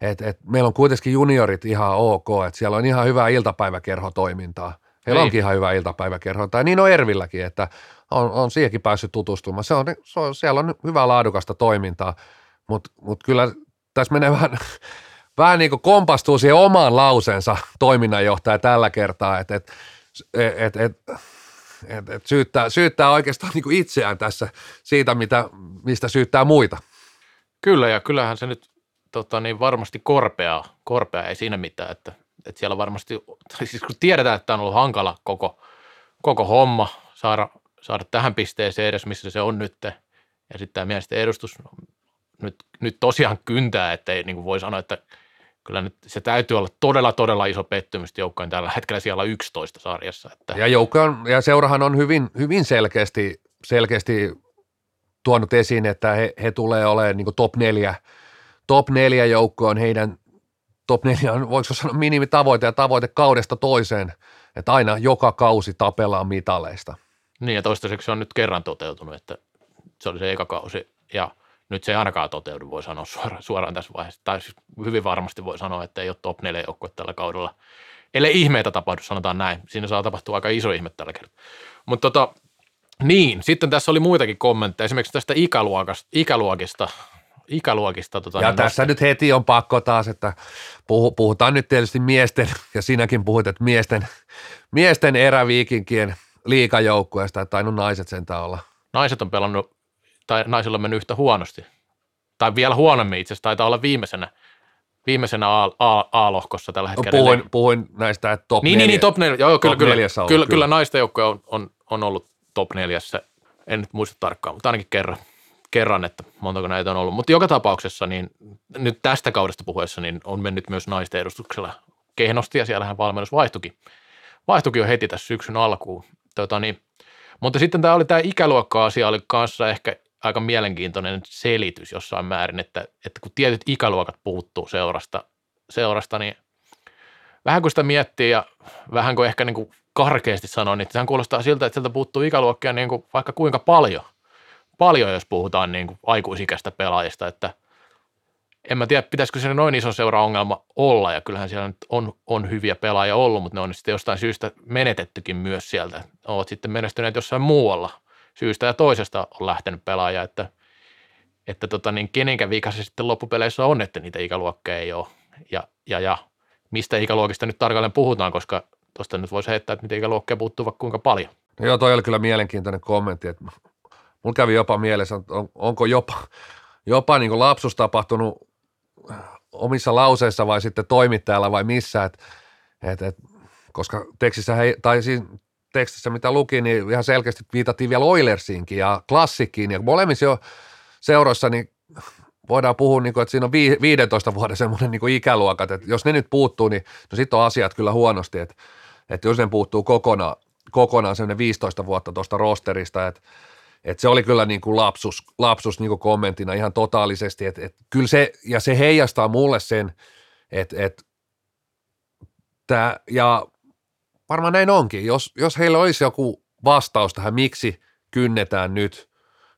et, et, meillä on kuitenkin juniorit ihan ok, että siellä on ihan hyvää iltapäiväkerhotoimintaa. Heillä ei. Onkin ihan hyvää iltapäiväkerhoa, ja niin on Ervilläkin, että on, on siihenkin päässyt tutustumaan. Se on, se on, siellä on hyvää laadukasta toimintaa, mutta mut kyllä tässä menee vähän, vähän niin kuin kompastuu siihen omaan lauseensa toiminnanjohtaja tällä kertaa, että et, et, et, et, Et, et syyttää, syyttää oikeastaan niin kuin itseään tässä siitä, mitä, mistä syyttää muita. Kyllä, ja kyllähän se nyt tota, niin varmasti korpeaa, korpeaa ei siinä mitään, että, että siellä varmasti, siis kun tiedetään, että on ollut hankala koko, koko homma saada, saada tähän pisteeseen edes, missä se on nyt, ja sitten tämä miesten edustus no, nyt, nyt tosiaan kyntää, että ei niin kuin voi sanoa, että kyllä nyt se täytyy olla todella, todella iso pettymys joukkojen tällä hetkellä siellä yksitoista sarjassa. Että. Ja, joukkojen, ja seurahan on hyvin, hyvin selkeästi, selkeästi tuonut esiin, että he, he tulee olemaan niin kuin top neljä. Top neljä joukko on heidän, top neljä on, voiko sanoa, minimitavoite ja tavoite kaudesta toiseen, että aina joka kausi tapellaan mitaleista. Niin, ja toistaiseksi se on nyt kerran toteutunut, että se oli se eka kausi ja nyt se ei ainakaan toteudu, voi sanoa suoraan, suoraan tässä vaiheessa. Tai siis hyvin varmasti voi sanoa, että ei ole top neljä joukkue tällä kaudella. Ellei ihmeitä tapahdu, sanotaan näin. Siinä saa tapahtua aika iso ihme tällä kertaa. Mutta tota, niin, sitten tässä oli muitakin kommentteja. Esimerkiksi tästä ikäluokasta. ikäluokista, ikäluokista tota, ja tässä nyt heti on pakko taas, että puh- puhutaan nyt tietysti miesten, ja sinäkin puhut, että miesten, miesten eräviikinkien liigajoukkueesta, että ainoa naiset sentään olla. Naiset on pelannut. Tai naisilla on mennyt yhtä huonosti, tai vielä huonommin itse asiassa, taitaa olla viimeisenä, viimeisenä A-lohkossa tällä hetkellä. Puhuin, puhuin näistä, että top niin, neljä. Niin, top neljä, joo, top kyllä, kyllä, kyllä, kyllä, kyllä naisten joukkoja on, on, on ollut top neljässä, en nyt muista tarkkaan, mutta ainakin kerran, kerran, että montako näitä on ollut. Mutta joka tapauksessa, niin nyt tästä kaudesta puhuessa, niin on mennyt myös naisten edustuksella kehnosti, ja siellähän valmennus vaihtuikin, vaihtuikin jo heti tässä syksyn alkuun. Tota, niin. Mutta sitten tämä oli tämä ikäluokka-asia oli kanssa ehkä aika mielenkiintoinen selitys jossain määrin, että, että kun tietyt ikäluokat puuttuu seurasta, seurasta, niin vähän kun sitä miettii ja vähän kun ehkä niin kuin karkeasti sanoo, niin sehän kuulostaa siltä, että sieltä puuttuu ikäluokkia niin kuin vaikka kuinka paljon, paljon jos puhutaan niin kuin aikuisikäistä pelaajista, että en mä tiedä, pitäisikö se noin ison seura-ongelma olla, ja kyllähän siellä nyt on, on hyviä pelaajia ollut, mutta ne on sitten jostain syystä menetettykin myös sieltä. Oot sitten menestyneet jossain muualla syystä ja toisesta on lähtenyt pelaaja, että, että tota niin, kenenkä vika se sitten loppupeleissä on, että niitä ikäluokkeja ei ole. Ja, ja, ja mistä ikäluokista nyt tarkalleen puhutaan, koska tuosta nyt voisi heittää, että niitä ikäluokkeja puuttuu vaikka kuinka paljon. No joo, toi oli kyllä mielenkiintoinen kommentti, että mulla kävi jopa mielessä, että on, onko jopa, jopa niin kuin lapsus tapahtunut omissa lauseissa vai sitten toimittajalla vai missä, että et, et, koska tekstissä, hei, tai siinä tekstissä mitä luki, niin ihan selkeästi viitattiin vielä Oilersiinkin ja Klassikkiin, ja molemmissa jo seuroissa niin voidaan puhua, niin kuin, että siinä on viidentoista vuoden semmoinen niin kuin ikäluokat, että jos ne nyt puuttuu, niin no sitten on asiat kyllä huonosti, että, että jos ne puuttuu kokonaan, kokonaan semmoinen viisitoista vuotta tuosta rosterista, että että se oli kyllä niin kuin lapsus, lapsus niin kuin kommenttina ihan totaalisesti, että, että kyllä se, ja se heijastaa mulle sen, että, että tää, ja varmaan näin onkin, jos, jos heillä olisi joku vastaus tähän, miksi kynnetään nyt,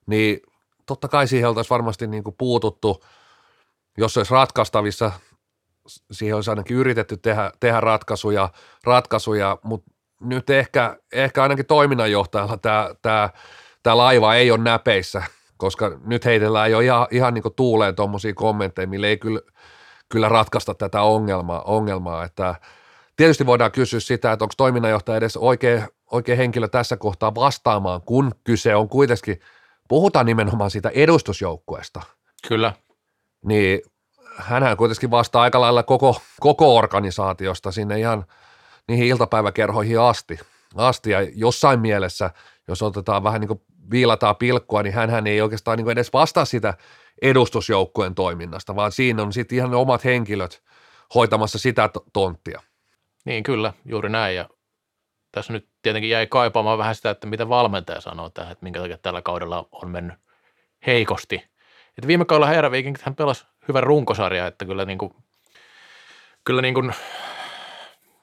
niin totta kai siihen oltaisiin varmasti niin kuin puututtu, jos se olisi ratkaistavissa, siihen olisi ainakin yritetty tehdä, tehdä ratkaisuja, ratkaisuja, mutta nyt ehkä, ehkä ainakin toiminnanjohtajalla tämä, tämä Tämä laiva ei ole näpeissä, koska nyt heitellään jo ihan, ihan niin kuin tuuleen tuommoisia kommentteja, millä ei kyllä, kyllä ratkaista tätä ongelmaa. ongelmaa. Että tietysti voidaan kysyä sitä, että onko toiminnanjohtaja edes oikea, oikein henkilö tässä kohtaa vastaamaan, kun kyse on kuitenkin, puhutaan nimenomaan siitä edustusjoukkueesta. Kyllä. Niin hänhän kuitenkin vastaa aika lailla koko, koko organisaatiosta sinne ihan niihin iltapäiväkerhoihin asti. asti. Ja jossain mielessä, jos otetaan vähän niin kuin viilataan pilkkua, niin hänhän ei oikeastaan niin kuin edes vastaa sitä edustusjoukkueen toiminnasta, vaan siinä on sitten ihan omat henkilöt hoitamassa sitä tonttia. Niin kyllä, juuri näin. Ja tässä nyt tietenkin jäi kaipaamaan vähän sitä, että mitä valmentaja sanoo tähän, että minkä takia tällä kaudella on mennyt heikosti. Et viime kaudella Eräviikinkit hän pelasi hyvän runkosarjan, että kyllä niin kuin, kyllä niin kuin,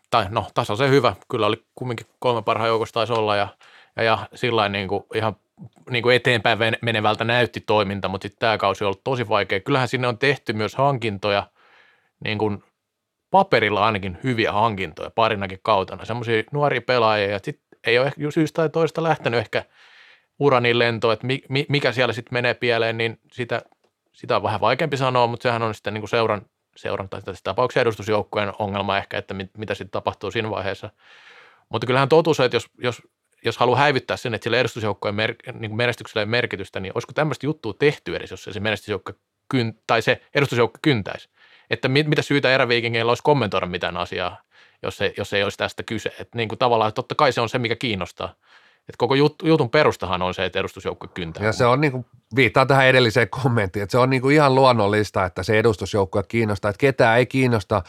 tai no tasa se hyvä, kyllä oli kumminkin kolme parhaan joukossa taisi olla ja, ja, ja sillain niin kuin ihan niin kuin eteenpäin menevältä näytti toiminta, mutta sitten tämä kausi on ollut tosi vaikea. Kyllähän sinne on tehty myös hankintoja, niin kuin paperilla ainakin hyviä hankintoja parinakin kautena, semmoisia nuoria pelaajia, ja sitten ei ole syystä tai toista lähtenyt ehkä uraniin lentoon, että mikä siellä sitten menee pieleen, niin sitä, sitä on vähän vaikeampi sanoa, mutta sehän on sitten niin kuin seuran, seuran tai tässä tapauksessa edustusjoukkueen ongelma ehkä, että mit, mitä sitten tapahtuu siinä vaiheessa. Mutta kyllähän totuus on, että jos, jos jos haluaa häivyttää sen, että sillä edustusjoukkojen mer- niin menestyksellä ei merkitystä, niin olisiko tämmöistä juttua tehty edes, jos se menestysjoukko kyn- tai se edustusjoukko kyntäisi? Että mit- mitä syytä Eräviikingeillä olisi kommentoida mitään asiaa, jos ei, jos ei olisi tästä kyse? Että niin kuin tavallaan totta kai se on se, mikä kiinnostaa. Että koko jut- jutun perustahan on se, että edustusjoukko kyntää. Ja se on niin kuin, viittaa tähän edelliseen kommenttiin, että se on niin kuin ihan luonnollista, että se edustusjoukko kiinnostaa, että ketään ei kiinnosta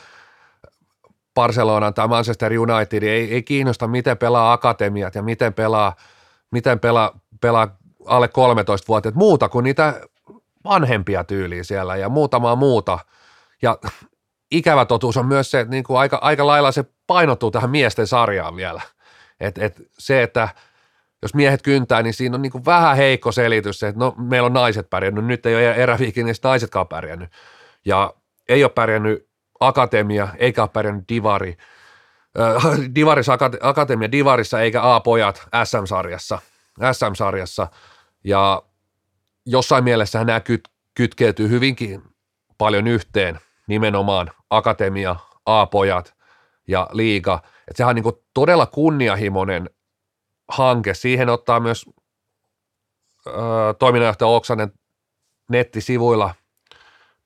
Barcelonan tai Manchester United ei, ei kiinnosta, miten pelaa akatemiat ja miten pelaa, miten pelaa, pelaa alle kolmetoistavuotiaat, muuta kuin niitä vanhempia tyyliä siellä ja muutamaa muuta. Ja ikävä totuus on myös se, että niin kuin aika, aika lailla se painottuu tähän miesten sarjaan vielä. Et, et se, että jos miehet kyntää, niin siinä on niin kuin vähän heikko selitys se, että no meillä on naiset pärjännyt, nyt ei ole Eräviikingissä naisetkaan pärjännyt ja ei ole pärjännyt akatemia, eikä ole pärjännyt divari. Äh, divarissa, akate, akatemia divarissa, eikä A-pojat S M-sarjassa. S M-sarjassa. Ja jossain mielessä nämä kyt, kytkeytyy hyvinkin paljon yhteen, nimenomaan akatemia, A-pojat ja liiga. Et sehän on niin kuin todella kunnianhimoinen hanke. Siihen ottaa myös äh, toiminnanjohtaja Oksanen nettisivuilla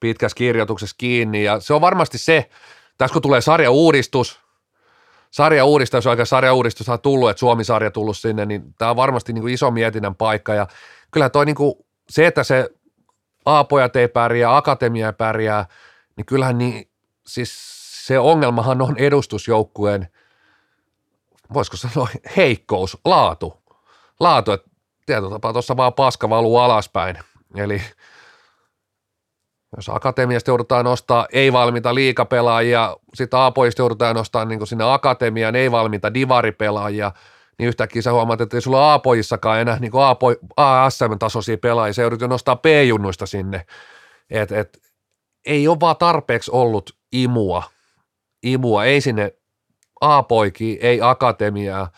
pitkässä kirjoituksessa kiinni, ja se on varmasti se, tässä kun tulee sarjauudistus, sarjauudistus, oikein sarjauudistus on tullut, että Suomi-sarja tullut sinne, niin tämä on varmasti niin kuin iso mietinnän paikka, ja kyllä toi niin kuin se, että se A-pojat ei pärjää, akatemia ei pärjää, niin kyllähän niin, siis se ongelmahan on edustusjoukkueen, voisiko sanoa, heikkous, laatu, laatu, että tietyllä tapaa tuossa vaan paska valuu alaspäin, eli jos akatemiasta joudutaan nostaa ei-valmiita liigapelaajia, sitten A-pojista joudutaan nostaa niin sinne akatemiaan ei-valmiita divaripelaajia, niin yhtäkkiä sä huomaat, että ei sulla A-pojissakaan enää niin A S M-tasoisia pelaajia, sä joudut jo nostaa B-junnuista sinne. Et, et, ei ole vaan tarpeeksi ollut imua, imua ei sinne A-poikiin, ei akatemiaa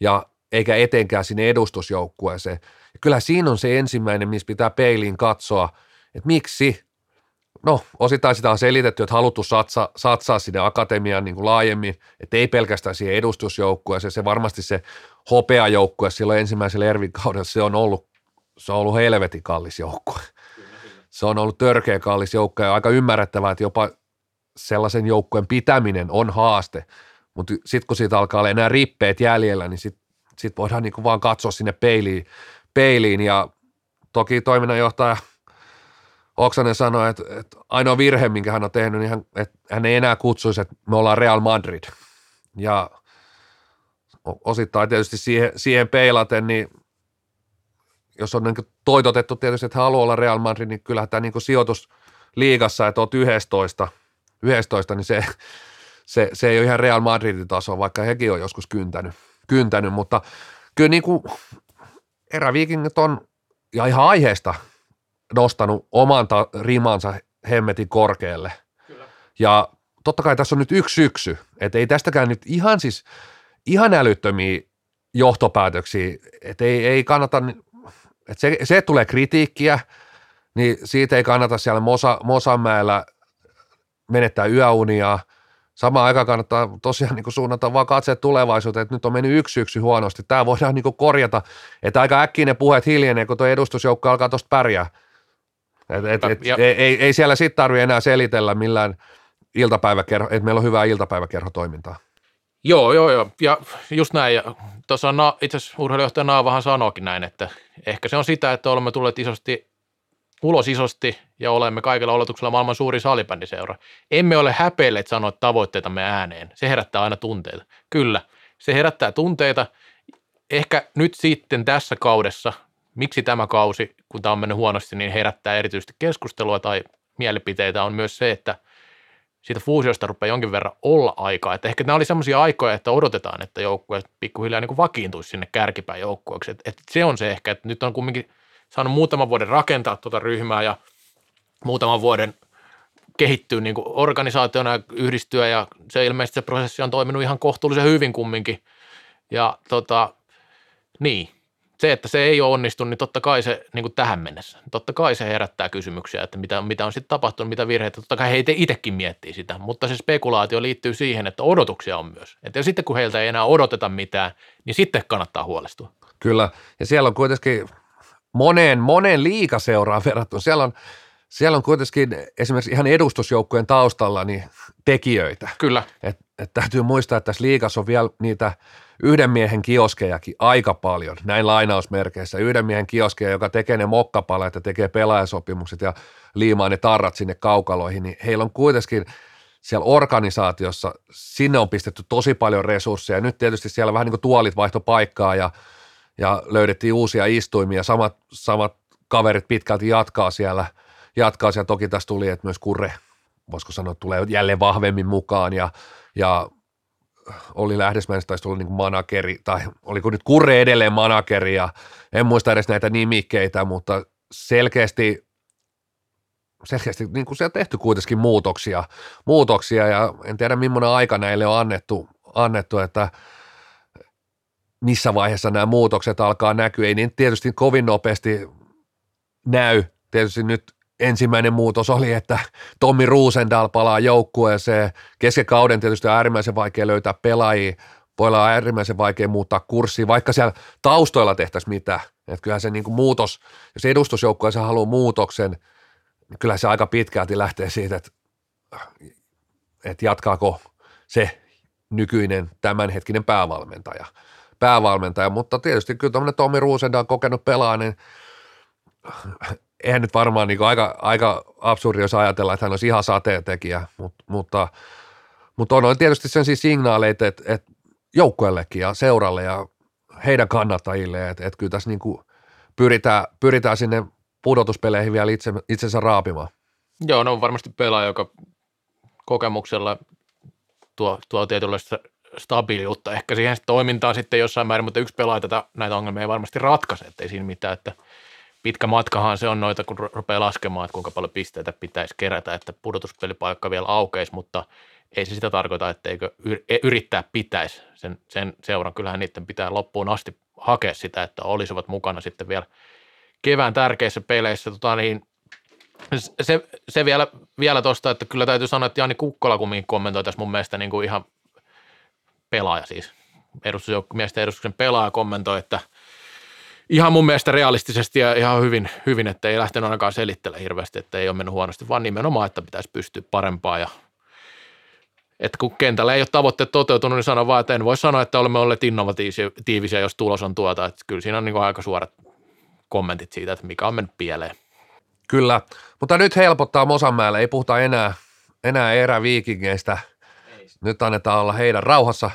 ja eikä etenkään sinne edustusjoukkueeseen. Kyllä siinä on se ensimmäinen, missä pitää peiliin katsoa, että miksi. No, osittain sitä on selitetty, että haluttu satsa, satsaa sinne akatemiaan niin kuin laajemmin, että ei pelkästään siihen edustusjoukkueeseen. Se varmasti se hopeajoukkue silloin ensimmäisellä Ervin kaudella, se on ollut, se on ollut helvetin kallis joukkue. Se on ollut törkeä kallis joukkue ja aika ymmärrettävää, että jopa sellaisen joukkueen pitäminen on haaste. Mutta sitten kun siitä alkaa olla enää rippeet jäljellä, niin sitten sit voidaan niin kuin vaan katsoa sinne peiliin, peiliin ja toki toiminnanjohtaja Oksanen sanoi, että, että ainoa virhe, minkä hän on tehnyt, niin hän, että hän ei enää kutsuisi, että me ollaan Real Madrid. Ja osittain tietysti siihen, siihen peilaten, niin jos on niin toitotettu tietysti, että haluaa olla Real Madrid, niin kyllähän tämä niin sijoitus liigassa, että olet yksitoista, yksitoista niin se, se, se ei ole ihan Real Madridin taso, vaikka hekin on joskus kyntänyt, kyntänyt. Mutta kyllä niin kuin Eräviikingit on ja ihan aiheesta nostanut oman ta- rimansa hemmetin korkealle. Kyllä. Ja totta kai tässä on nyt yksi syksy, että ei tästäkään nyt ihan siis ihan älyttömiä johtopäätöksiä, että ei, ei kannata, että se, se tulee kritiikkiä, niin siitä ei kannata siellä Mosa, Mosanmäellä menettää yöunia, samaan aikaan kannattaa tosiaan niin kuin suunnata vaan katseet tulevaisuuteen, että nyt on mennyt yksi yksi huonosti. Tämä voidaan niin kuin korjata, että aika äkkiä ne puheet hiljenee, kun tuo edustusjoukko alkaa tuosta pärjää. Et, et, et, ja, ei, ei, ei siellä sitten tarvitse enää selitellä millään iltapäiväkerho, että meillä on hyvää iltapäiväkerhotoimintaa. Joo, joo, joo. Ja just näin. Ja tuossa na- itse asiassa urheilujohtaja Naavahan sanoikin näin, että ehkä se on sitä, että olemme tulleet isosti, ulos isosti ja olemme kaikilla oletuksella maailman suuri salibändiseura. Emme ole häpeilleet sanoa tavoitteitamme ääneen. Se herättää aina tunteita. Kyllä, se herättää tunteita. Ehkä nyt sitten tässä kaudessa, miksi tämä kausi, kun tämä on mennyt huonosti, niin herättää erityisesti keskustelua tai mielipiteitä on myös se, että siitä fuusiosta rupeaa jonkin verran olla aikaa. Että ehkä nämä oli sellaisia aikoja, että odotetaan, että joukkueet pikkuhiljaa niin kuin vakiintuisi sinne kärkipään joukkueeksi. Että, että se on se ehkä, että nyt on kumminkin saanut muutaman vuoden rakentaa tuota ryhmää ja muutaman vuoden kehittyä niin kuin organisaationa ja yhdistyä. Ja se ilmeisesti se prosessi on toiminut ihan kohtuullisen hyvin kumminkin. Ja tota, niin, se, että se ei ole onnistunut, niin totta kai se niin kuin tähän mennessä. Totta kai se herättää kysymyksiä, että mitä, mitä on sitten tapahtunut, mitä virheitä. Totta kai heitä itsekin miettii sitä, mutta se spekulaatio liittyy siihen, että odotuksia on myös. Että sitten kun heiltä ei enää odoteta mitään, niin sitten kannattaa huolestua. Kyllä, ja siellä on kuitenkin moneen, moneen liigaseuraan verrattuna. Siellä on, siellä on kuitenkin esimerkiksi ihan edustusjoukkojen taustalla niin tekijöitä. Kyllä. Et, et täytyy muistaa, että tässä liigassa on vielä niitä yhden miehen kioskejakin aika paljon, näin lainausmerkeissä. Yhden miehen kioskeja, joka tekee ne mokkapaleet ja tekee pelaajasopimukset ja liimaa ne tarrat sinne kaukaloihin, niin heillä on kuitenkin siellä organisaatiossa, sinne on pistetty tosi paljon resursseja. Nyt tietysti siellä vähän niin kuin tuolit vaihto paikkaa ja ja löydettiin uusia istuimia, samat, samat kaverit pitkälti jatkaa siellä, jatkaa siellä. Toki tässä tuli, että myös Kurre, voisiko sanoa, tulee jälleen vahvemmin mukaan, ja, ja oli lähdesmäinen, taisi tulla niin manageri, tai oliko nyt Kurre edelleen manageri, ja en muista edes näitä nimikkeitä, mutta selkeästi, selkeästi niin kuin siellä on tehty kuitenkin muutoksia, muutoksia, ja en tiedä, millainen aika näille on annettu, annettu että missä vaiheessa nämä muutokset alkaa näkyä. Ei niin tietysti kovin nopeasti näy. Tietysti nyt ensimmäinen muutos oli, että Tommi Rosendahl palaa joukkueeseen. Kesken kauden tietysti on äärimmäisen vaikea löytää pelaajia. Voi olla äärimmäisen vaikea muuttaa kurssia, vaikka siellä taustoilla tehtäisiin mitään. Että kyllähän se niin kuin muutos, jos edustusjoukkueeseen haluaa muutoksen, niin kyllähän se aika pitkälti lähtee siitä, että, että jatkaako se nykyinen tämänhetkinen päävalmentaja. päävalmentaja, mutta tietysti kyllä tuommoinen Tommi Rosendahl kokenut pelaa, niin eihän nyt varmaan niin aika, aika absurdi, jos ajatella, että hän olisi ihan sateentekijä, Mut, mutta, mutta on tietysti sen siis signaaleita, että, että joukkueellekin ja seuralle ja heidän kannattajille, että, että kyllä tässä niin kuin pyritään, pyritään sinne pudotuspeleihin vielä itse, itsensä raapimaan. Joo, no varmasti pelaaja, joka kokemuksella tuo, tuo tietynlaista stabiiliutta ehkä siihen toimintaan sitten jossain määrin, mutta yksi pelaaja tätä, näitä ongelmia ei varmasti ratkaise, ettei siinä mitään, että pitkä matkahan se on noita, kun rupeaa laskemaan, että kuinka paljon pisteitä pitäisi kerätä, että pudotuspelipaikka vielä aukeisi, mutta ei se sitä tarkoita, etteikö yrittää pitäisi sen, sen seuran. Kyllähän niiden pitää loppuun asti hakea sitä, että olisivat mukana sitten vielä kevään tärkeissä peleissä. Tota niin, se, se vielä, vielä tuosta, että kyllä täytyy sanoa, että Jani Kukkola kumminkin kommentoi tässä mun mielestä niin kuin ihan pelaaja siis, edustusjoukko, miesten edustuksen pelaaja kommentoi, että ihan mun mielestä realistisesti ja ihan hyvin, hyvin että ei lähtenyt ainakaan selittele hirveästi, että ei ole mennyt huonosti, vaan nimenomaan, että pitäisi pystyä parempaan. Ja, että kun kentällä ei ole tavoitteet toteutunut, niin sanon vaan, että en voi sanoa, että olemme olleet innovatiivisia, jos tulos on tuota. Että kyllä siinä on niin kuin aika suorat kommentit siitä, että mikä on mennyt pieleen. Kyllä, mutta nyt helpottaa Mosanmäelle, ei puhuta enää, enää eräviikingeistä. Nyt annetaan olla heidän rauhassa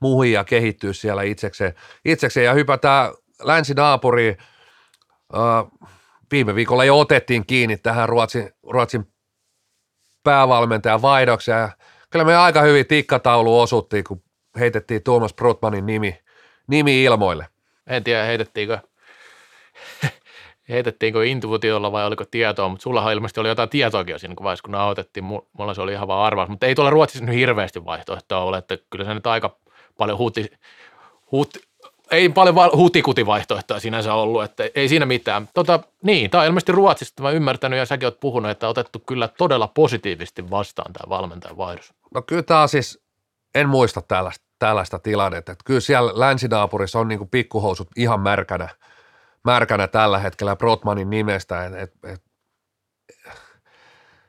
muihin ja kehittyä siellä itsekseen. itsekseen ja hypätään länsinaapuriin. Äh, viime viikolla jo otettiin kiinni tähän Ruotsin, Ruotsin päävalmentajan vaihdokseen. Ja kyllä me aika hyvin tikkataulu osuttiin, kun heitettiin Tuomas Brotmanin nimi, nimi ilmoille. En tiedä, heitettiinkö, heitettiinkö intuitiolla vai oliko tietoa, mutta sullahan ilmeisesti oli jotain tietoakin jo siinä vaiheessa, kun nautettiin. Mulla se oli ihan vaan arvaus, mutta ei tuolla Ruotsissa nyt hirveästi vaihtoehtoa ole, että kyllä se nyt aika paljon huutti, huutti, ei paljon hutikutivaihtoehtoja sinänsä ollut, että ei siinä mitään. Tota, niin, tämä on ilmeisesti Ruotsista, mä ymmärtänyt, ja säkin oot puhunut, että on otettu kyllä todella positiivisesti vastaan tämä valmentajan vaihdos. No kyllä tämä siis, en muista tällaista, tällaista tilannetta, että kyllä siellä länsinaapurissa on niinku pikkuhousut ihan märkänä, märkänä tällä hetkellä Brotmanin nimestä, että et, et,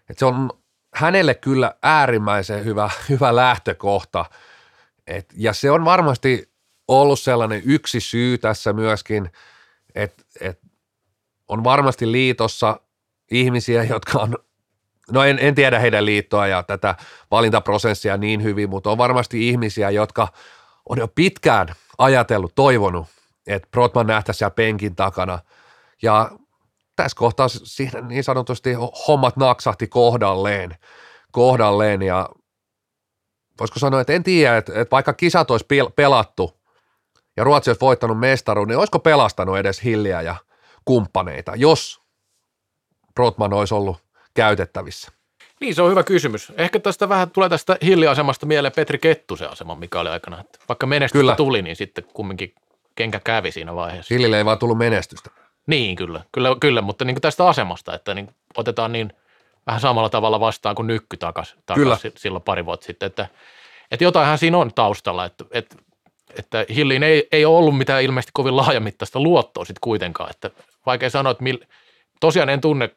et se on hänelle kyllä äärimmäisen hyvä, hyvä lähtökohta, et, ja se on varmasti ollut sellainen yksi syy tässä myöskin, että, että on varmasti liitossa ihmisiä, jotka on, no en, en tiedä heidän liittoa ja tätä valintaprosessia niin hyvin, mutta on varmasti ihmisiä, jotka on jo pitkään ajatellut, toivonut, että Brotman nähtäisi siellä penkin takana. Ja tässä kohtaa siinä niin sanotusti hommat naksahti kohdalleen, kohdalleen ja voisiko sanoa, että en tiedä, että, että vaikka kisat olisi pelattu, ja Ruotsi olisi voittanut mestaruun, niin olisiko pelastanut edes Hilliä ja kumppaneita, jos Brotman olisi ollut käytettävissä? Niin, se on hyvä kysymys. Ehkä tästä vähän tulee tästä Hilli-asemasta mieleen Petri Kettusen aseman, mikä oli aikana. Että vaikka menestystä kyllä tuli, niin sitten kumminkin kenkä kävi siinä vaiheessa. Hillille ei vaan tullut menestystä. Niin, kyllä. Kyllä, kyllä mutta niin kuin tästä asemasta, että niin otetaan niin vähän samalla tavalla vastaan kuin Nykky takaisin takas silloin pari vuotta sitten. Että, että jotainhan siinä on taustalla, että, että että Hilliin ei, ei ole ollut mitään ilmeisesti kovin laajamittaista luottoa sitten kuitenkaan, että vaikea sanoa, että mil, tosiaan en tunne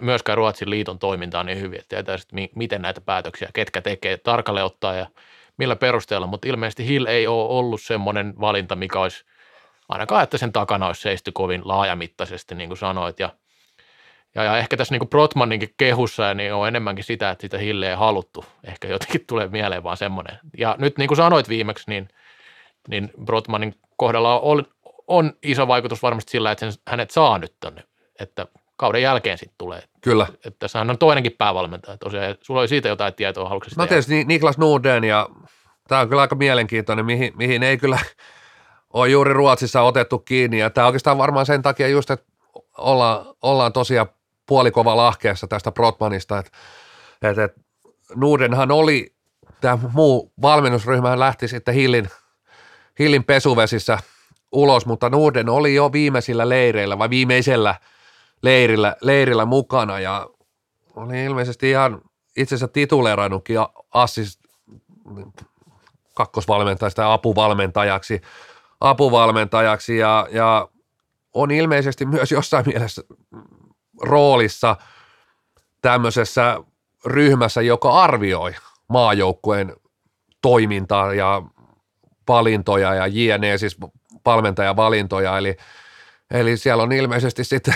myöskään Ruotsin liiton toimintaa niin hyvin, että tietää sitten miten näitä päätöksiä, ketkä tekee tarkalleen ottaa ja millä perusteella, mutta ilmeisesti Hill ei ole ollut semmoinen valinta, mikä olisi ainakaan, että sen takana olisi seisty kovin laajamittaisesti, niin kuin sanoit, ja, ja, ja ehkä tässä niin kuin Brotmaninkin kehussa niin on enemmänkin sitä, että sitä Hille ei haluttu, ehkä jotenkin tulee mieleen vaan semmoinen, ja nyt niin kuin sanoit viimeksi, niin niin Brotmanin kohdalla on, on iso vaikutus varmasti sillä, että sen, hänet saa nyt tonne, että kauden jälkeen sitten tulee. Kyllä. Että, että tässähän on toinenkin päävalmentaja, tosiaan, sulla oli siitä jotain tietoa, haluatko sitä? No tietysti Niklas Nuden, ja tämä on kyllä aika mielenkiintoinen, mihin, mihin ei kyllä ole juuri Ruotsissa otettu kiinni, ja tämä oikeastaan varmaan sen takia just, että ollaan, ollaan tosiaan puolikova lahkeessa tästä Brotmanista, että, että, että Nudenhan oli, tämä muu valmennusryhmähän lähti sitten Hillin, Hillin pesuvesissä ulos, mutta Norden oli jo viimeisillä leireillä vai viimeisellä leirillä, leirillä mukana ja oli ilmeisesti ihan itsensä tituleerannutkin assist kakkosvalmentajasta apuvalmentajaksi, apuvalmentajaksi ja, ja on ilmeisesti myös jossain mielessä roolissa tämmöisessä ryhmässä, joka arvioi maajoukkueen toimintaa ja valintoja ja jne, siis valmentajavalintoja, eli, eli siellä on ilmeisesti sitten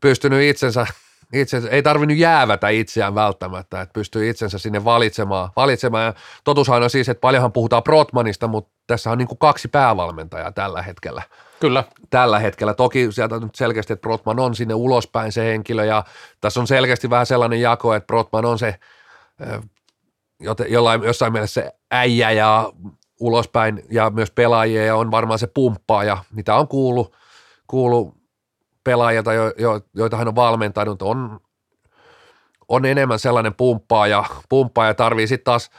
pystynyt itsensä, itsensä, ei tarvinnut jäävätä itseään välttämättä, että pystyy itsensä sinne valitsemaan. valitsemaan. Ja totushan on siis, että paljonhan puhutaan Brotmanista, mutta tässä on niin kuin kaksi päävalmentajaa tällä hetkellä. Kyllä. Tällä hetkellä. Toki sieltä nyt selkeästi, että Brotman on sinne ulospäin se henkilö, ja tässä on selkeästi vähän sellainen jako, että Brotman on se jollain, jossain mielessä se äijä ja ulospäin ja myös pelaajia ja on varmaan se pumppaaja, mitä on kuullut, kuullut pelaajilta, jo, jo, joita hän on valmentanut, on, on enemmän sellainen pumppaaja, pumppaaja tarvii sitten taas,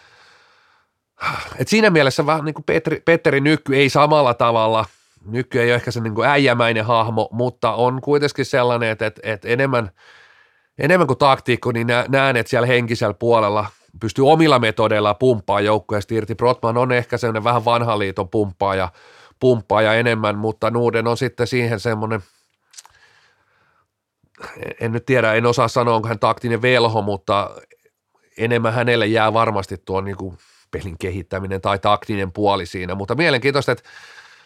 että siinä mielessä vähän niin kuin Petteri, Petteri Nykky ei samalla tavalla, Nykky ei ole ehkä se niin kuin äijämäinen hahmo, mutta on kuitenkin sellainen, että, että enemmän, enemmän kuin taktiikko, niin näen, että siellä henkisellä puolella pystyy omilla metodeilla pumppaa joukkueesta irti. Brotman on ehkä semmoinen vähän vanhan liiton pumppaaja, pumppaaja enemmän, mutta Nuden on sitten siihen semmoinen, en nyt tiedä, en osaa sanoa, onko hän taktinen velho, mutta enemmän hänelle jää varmasti tuo niin kuin pelin kehittäminen tai taktinen puoli siinä, mutta mielenkiintoista, että,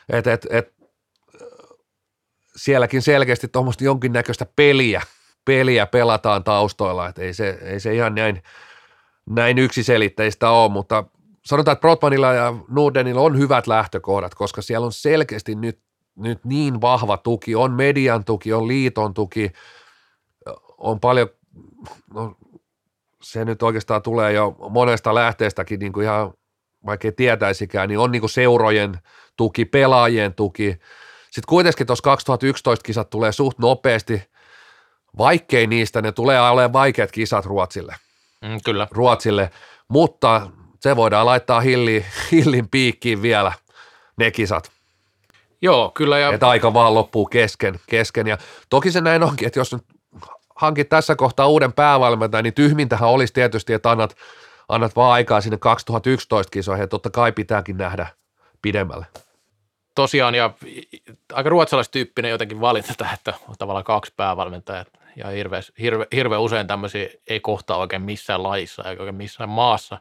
että, että, että sielläkin selkeästi tuommoista jonkinnäköistä peliä, peliä pelataan taustoilla, että ei se, ei se ihan näin Näin yksiselitteistä on, mutta sanotaan, että Brotmanilla ja Nudenilla on hyvät lähtökohdat, koska siellä on selkeästi nyt, nyt niin vahva tuki, on median tuki, on liiton tuki, on paljon, no, se nyt oikeastaan tulee jo monesta lähteestäkin, niin kuin ihan vaikea tietäisikään, niin on niin kuin seurojen tuki, pelaajien tuki. Sitten kuitenkin tuossa kaksituhattayksitoista kisat tulee suht nopeasti, vaikkei niistä, ne tulee olemaan vaikeat kisat Ruotsille. Mm, kyllä. Ruotsille, mutta se voidaan laittaa Hillin, Hillin piikkiin vielä ne kisat. Joo, kyllä. Ja... Että aika vaan loppuu kesken, kesken. Ja toki se näin onkin, että jos nyt hankit tässä kohtaa uuden päävalmentajan, niin tyhmintähän olisi tietysti, että annat, annat vaan aikaa sinne kaksituhattayksitoista kisoihin, ja totta kai pitääkin nähdä pidemmälle. Tosiaan, ja aika ruotsalaistyyppinen jotenkin valinta tähän, että on tavallaan kaksi päävalmentajaa, ja hirveän hirve, hirve usein tämmöisiä ei kohtaa oikein missään lajissa, eikä oikein missään maassa.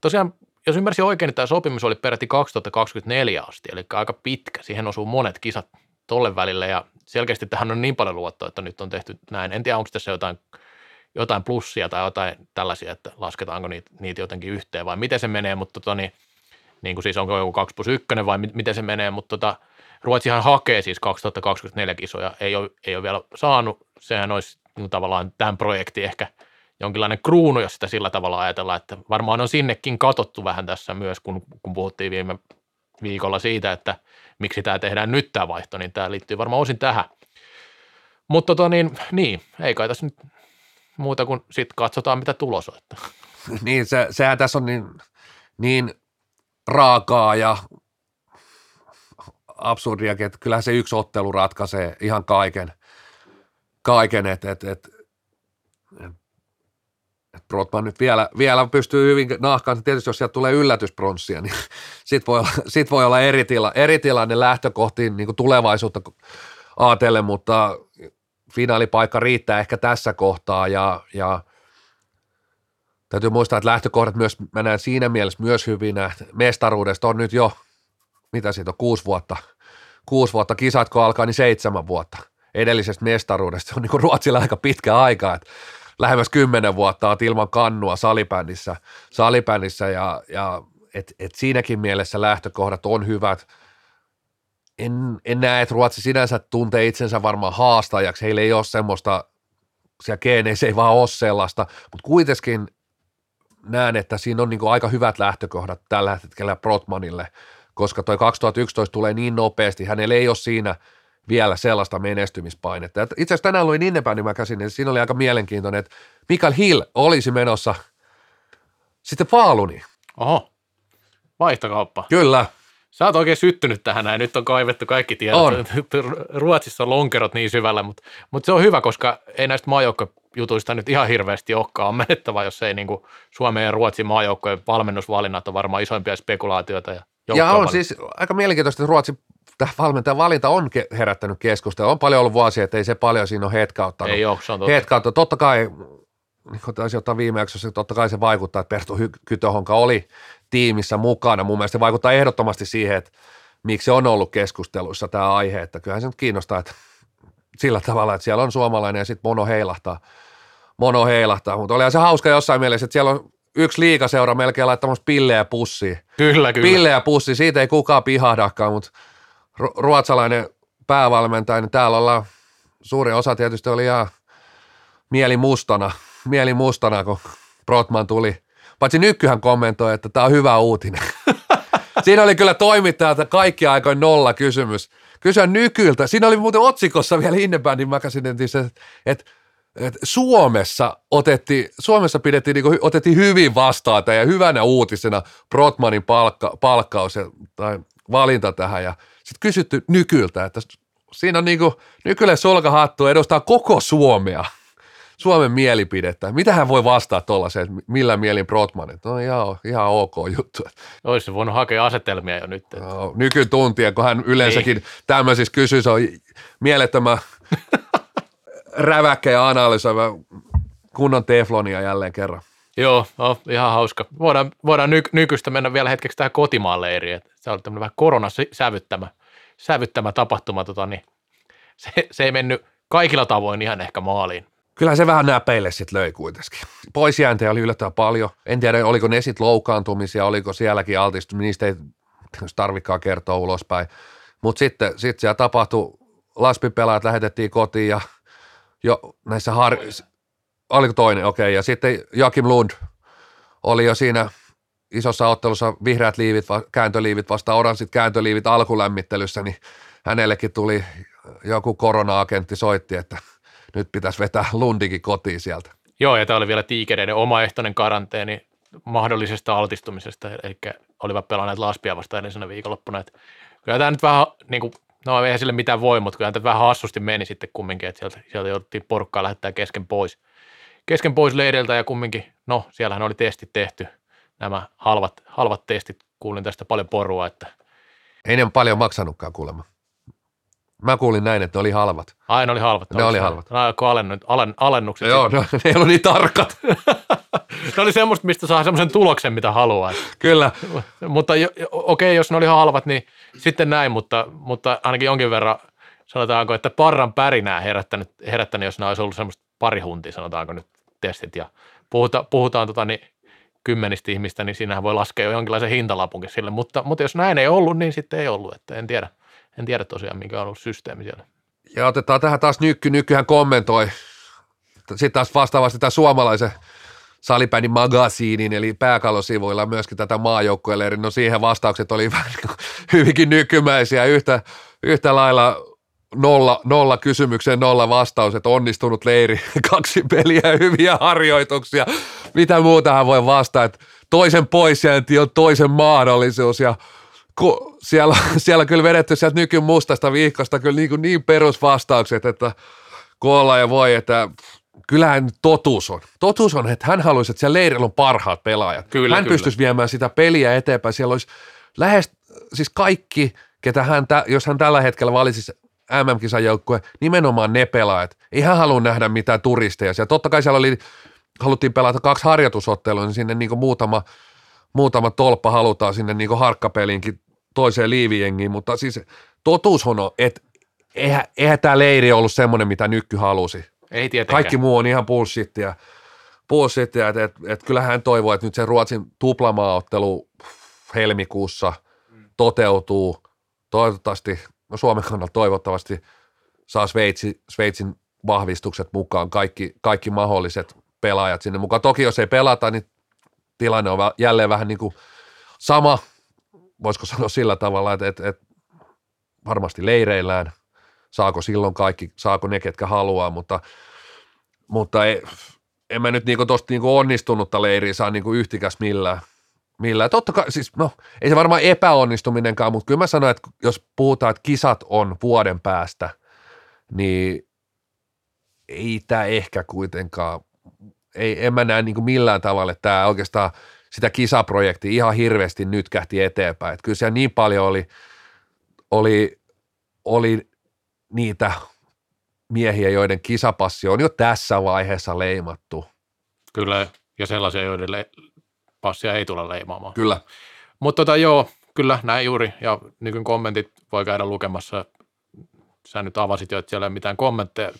Tosiaan, jos ymmärsin oikein, niin tämä sopimus oli peräti kaksituhattakaksikymmentäneljä asti, eli aika pitkä. Siihen osuu monet kisat tolle välillä, ja selkeästi tähän on niin paljon luottoa, että nyt on tehty näin. En tiedä, onko tässä jotain, jotain plussia tai jotain tällaisia, että lasketaanko niitä, niitä jotenkin yhteen, vai miten se menee, mutta tota niin, niin kuin siis onko joku kaksi plus yksi vai miten se menee, mutta tota, Ruotsihan hakee siis kaksituhattakaksikymmentäneljä kisoja, ei ole, ei ole vielä saanut, sehän olisi niin tavallaan tämän projektin ehkä jonkinlainen kruunu, jos sitä sillä tavalla ajatellaan, että varmaan on sinnekin katsottu vähän tässä myös, kun, kun puhuttiin viime viikolla siitä, että miksi tämä tehdään nyt tämä vaihto, niin tämä liittyy varmaan osin tähän. Mutta tota niin, niin, ei kai tässä nyt muuta kuin sitten katsotaan, mitä tulos on. Niin, se, sehän tässä on niin, niin raakaa ja absurdiakin, että kyllähän se yksi ottelu ratkaisee ihan kaiken, kaiken että et, et, et Brotman nyt vielä, vielä pystyy hyvin nahkaan, tietysti jos sieltä tulee yllätyspronssia, niin sit voi olla, sit voi olla eri, tila, eri tilanne lähtökohtiin niin kuin tulevaisuutta ajatellen, mutta finaalipaikka riittää ehkä tässä kohtaa ja, ja täytyy muistaa, että lähtökohdat myös mennään siinä mielessä myös hyvinä. Mestaruudesta on nyt jo, mitä siitä on, kuusi vuotta, kuusi vuotta, kisat kun alkaa, niin seitsemän vuotta edellisestä mestaruudesta. Se on niin kuin Ruotsilla aika pitkä aika, että lähemmäs kymmenen vuotta olet ilman kannua salibändissä, salibändissä ja, ja et, et siinäkin mielessä lähtökohdat on hyvät. En, en näe, että Ruotsi sinänsä tuntee itsensä varmaan haastajaksi. Heillä ei ole semmoista, siellä geeneissä ei vaan ole sellaista, mutta kuitenkin näen, että siinä on niinku aika hyvät lähtökohdat tällä hetkellä Brotmanille, koska toi kaksituhattayksitoista tulee niin nopeasti, hänellä ei ole siinä vielä sellaista menestymispainetta. Itse asiassa tänään luin innepään, niin mä käsin, että siinä oli aika mielenkiintoinen, että Mikael Hill olisi menossa sitten Faaluniin. Oho, vaihtokauppa. Kyllä. Sä oot oikein syttynyt tähän näin, nyt on kaivettu kaikki tiedot. On. Ruotsissa on lonkerot niin syvällä, mutta, mutta se on hyvä, koska ei näistä maajoukkojutuista nyt ihan hirveästi olekaan on menettävä, jos ei niin kuin Suomen ja Ruotsin maajoukkojen valmennusvalinnat on varmaan isoimpia spekulaatioita. Ja, ja on siis aika mielenkiintoista, että Ruotsin tämä valmentajan valinta on herättänyt keskustelua. On paljon ollut vuosia, että ei se paljon siinä ole hetkauttanut. Ei ole, se on totta. Hetkauttanut. Totta kai, niin kuin taisi ottaa viimeksi, totta kai se vaikuttaa, että Perttu Kytöhonka oli tiimissä mukana. Mun mielestä se vaikuttaa ehdottomasti siihen, että miksi se on ollut keskusteluissa tämä aihe. Että kyllähän se nyt kiinnostaa, että sillä tavalla, että siellä on suomalainen ja sitten mono heilahtaa. Mono heilahtaa, mutta olihan se hauska jossain mielessä, että siellä on yksi liigaseura melkein laittamassa pillejä pussiin. Kyllä, kyllä. Pillejä pussiin, siitä ei kukaan pihahdakaan, mutta ruotsalainen päävalmentaja, niin täällä ollaan, suurin osa tietysti oli ihan mieli mustana, mieli mustana, kun Brotman tuli. Paitsi Nykkyhän kommentoi, että tämä on hyvä uutinen. Siinä oli kyllä toimittajalta kaikki aikoin nolla kysymys. Kysyä Nykyltä. Siinä oli muuten otsikossa vielä Independent Magazinetissä, että et Suomessa otettiin, Suomessa pidettiin, niin kuin, otettiin hyvin vastaan ja hyvänä uutisena Brotmanin palkka, palkkaus ja, tai valinta tähän ja sitten kysytty Nykyltä, että siinä on niin kuin Nykylle solkahattu edustaa koko Suomea, Suomen mielipidettä. Mitä hän voi vastata tuollaiseen, että millä mielin Brotman? Että no ihan, ihan ok juttu. Olisi voinut hakea asetelmia jo nyt. Että... No, nykytuntia, kun hän yleensäkin ei tämmöisissä kysyisi, on mielettömän räväkkä ja analysoiva kunnon teflonia jälleen kerran. Joo, no, ihan hauska. Voidaan, voidaan nyky- nykyistä mennä vielä hetkeksi tähän kotimaan leiriin. Se oli tämmöinen vähän koronasävyttämä sävyttämä tapahtuma. Tota, niin se, se ei mennyt kaikilla tavoin ihan ehkä maaliin. Kyllä se vähän näpeille sitten löi kuitenkin. Poisjääntejä oli yllättävän paljon. En tiedä, oliko ne sitten loukkaantumisia, oliko sielläkin altistumisia. Niistä ei tarvikaan kertoa ulospäin. Mutta sitten sit siellä tapahtui, laspipelaat lähetettiin kotiin ja jo näissä har... Oliko toinen, okei. Okay. Ja sitten Joakim Lund oli jo siinä isossa ottelussa vihreät liivit, kääntöliivit vastaan oranssit kääntöliivit alkulämmittelyssä, niin hänellekin tuli joku korona-agentti soitti, että nyt pitäisi vetää Lundikin kotiin sieltä. Joo, ja tämä oli vielä tiikereiden omaehtoinen karanteeni mahdollisesta altistumisesta, eli olivat pelanneet Laspia vasta edellisenä viikonloppuna, että Kyllä tämä nyt vähän, niin kuin, no eihän sille mitään voi, mutta kyllä tämä vähän hassusti meni sitten kumminkin, että sieltä, sieltä jouduttiin porukkaa lähettää kesken pois. Kesken pois leideltä ja kumminkin, no siellähän oli testit tehty, nämä halvat, halvat testit, kuulin tästä paljon porua, että. Ei ne paljon maksanutkaan kuulemma. Mä kuulin näin, että ne oli halvat. Ai ne oli halvat. Ne, ne oli halvat. Ne oli alennu, alen, alennukset. Joo, no, ne ei ollut niin tarkat. Ne oli semmoista, mistä saa semmoisen tuloksen, mitä haluaa. Kyllä. Mutta okei, okay, jos ne oli ihan halvat, niin sitten näin, mutta, mutta ainakin jonkin verran sanotaanko, että parran pärinää herättänyt, herättänyt jos ne olisi ollut semmoista pari huntia, sanotaanko nyt testit. Ja puhuta, puhutaan tota, niin kymmenistä ihmistä, niin siinähän voi laskea jo jonkinlaisen hintalapunkin sille. Mutta, mutta jos näin ei ollut, niin sitten ei ollut, että en tiedä. En tiedä tosiaan, mikä on ollut systeemi siellä. Ja otetaan tähän taas Nykky. Nykkyhän kommentoi. Sitten taas vastaavasti tämän suomalaisen Salipäin magasiinin, eli pääkallosivuilla myöskin tätä maajoukkueleiriä. No siihen vastaukset oli hyvinkin nykymäisiä. Yhtä, yhtä lailla nolla, nolla kysymykseen nolla vastaus, että onnistunut leiri, kaksi peliä, hyviä harjoituksia. Mitä muutahan voi vastata, että toisen poisjäänti on toisen mahdollisuus ja Ku, siellä, siellä kyllä vedetty sieltä Nykyn mustasta vihkosta kyllä niin, niin perusvastaukset, että kun ollaan ja voi, että kyllähän totuus on. Totuus on, että hän haluaisi, että siellä leirillä on parhaat pelaajat. Kyllä, hän kyllä pystyisi viemään sitä peliä eteenpäin. Siellä olisi lähes, siis kaikki, ketä hän, jos hän tällä hetkellä valitsisi M M-kisajoukkueen, nimenomaan ne pelaajat. Ei hän halua nähdä mitään turisteja. Siellä totta kai siellä oli, haluttiin pelata kaksi harjoitusottelua, niin sinne niin muutama Muutama tolppa halutaan sinne niin kuin harkkapeliinkin toiseen liivijengiin, mutta siis totuus on, että eihän, eihän tämä leiri ollut semmoinen, mitä Nykky halusi. Ei tietenkään. Kaikki muu on ihan bullshittia. bullshittia että et, et kyllähän hän toivoo, että nyt se Ruotsin tuplamaaottelu helmikuussa toteutuu. Toivottavasti, no Suomen kannalta toivottavasti saa Sveitsi, Sveitsin vahvistukset mukaan, kaikki, kaikki mahdolliset pelaajat sinne mukaan. Toki jos ei pelata, niin tilanne on jälleen vähän niin kuin sama, voisiko sanoa sillä tavalla, että, että, että varmasti leireillään, saako silloin kaikki, saako ne, ketkä haluaa, mutta, mutta ei, en mä nyt niin tuosta niin onnistunutta leiriä saa niin yhtikäs millään. millään. Totta kai, siis, no, ei se varmaan epäonnistuminenkaan, mutta kyllä mä sanon, että jos puhutaan, että kisat on vuoden päästä, niin ei tämä ehkä kuitenkaan. Ei, en mä näe niin kuin millään tavalla, että tämä oikeastaan sitä kisaprojektia ihan hirveästi nyt kähti eteenpäin. Että kyllä siellä niin paljon oli, oli, oli niitä miehiä, joiden kisapassi on jo tässä vaiheessa leimattu. Kyllä, ja sellaisia, joiden le- passia ei tule leimaamaan. Kyllä. Mutta tota, joo, kyllä, näin juuri. Ja nykyn kommentit voi käydä lukemassa. Sä nyt avasit jo, että siellä ei ole mitään kommentteja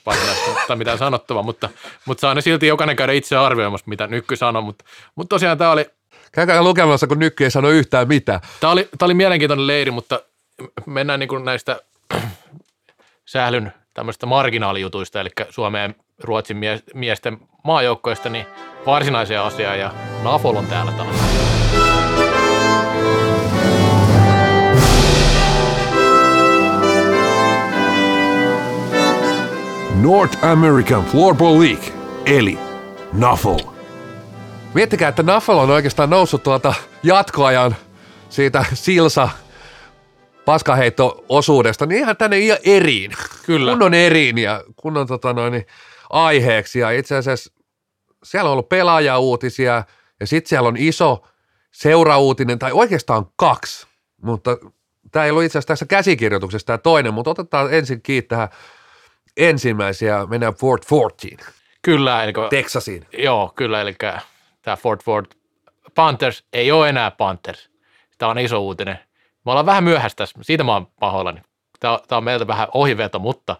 tai mitään sanottavaa, mutta, mutta saa ne silti jokainen käydä itse arvioimassa, mitä Nykky sanoi, mutta, mutta tosiaan tämä oli. Käykää lukemassa, kun Nykky ei sano yhtään mitään. Tämä oli, tämä oli mielenkiintoinen leiri, mutta mennään niin kuin näistä sählyn tämmöistä marginaalijutuista, eli Suomen ja Ruotsin mie- miesten maajoukkoista, niin varsinaiseen asiaan ja N A F L on täällä taas. North American Floorball League, eli N A F L. Miettikää, että N A F L on oikeastaan noussut tuolta jatkoajan siitä silsa paskaheitto-osuudesta, niin ihan tänne ihan eriin. Kyllä. Kunnon eriin ja kunnon tota noin, aiheeksi. Ja itse asiassa siellä on ollut pelaajauutisia ja sitten siellä on iso seurauutinen, tai oikeastaan kaksi, mutta tämä ei ollut itse asiassa tässä käsikirjoituksessa tämä toinen, mutta otetaan ensin kiinni tähän ensimmäisiä mennään Fort Fortiin. Kyllä. Eli, Texasiin. Joo, kyllä. Eli tämä Fort Fort Panthers ei ole enää Panthers. Tämä on iso uutinen. Me ollaan vähän myöhässä tässä. Siitä mä oon pahoillani. Tämä on meiltä vähän ohiveto, mutta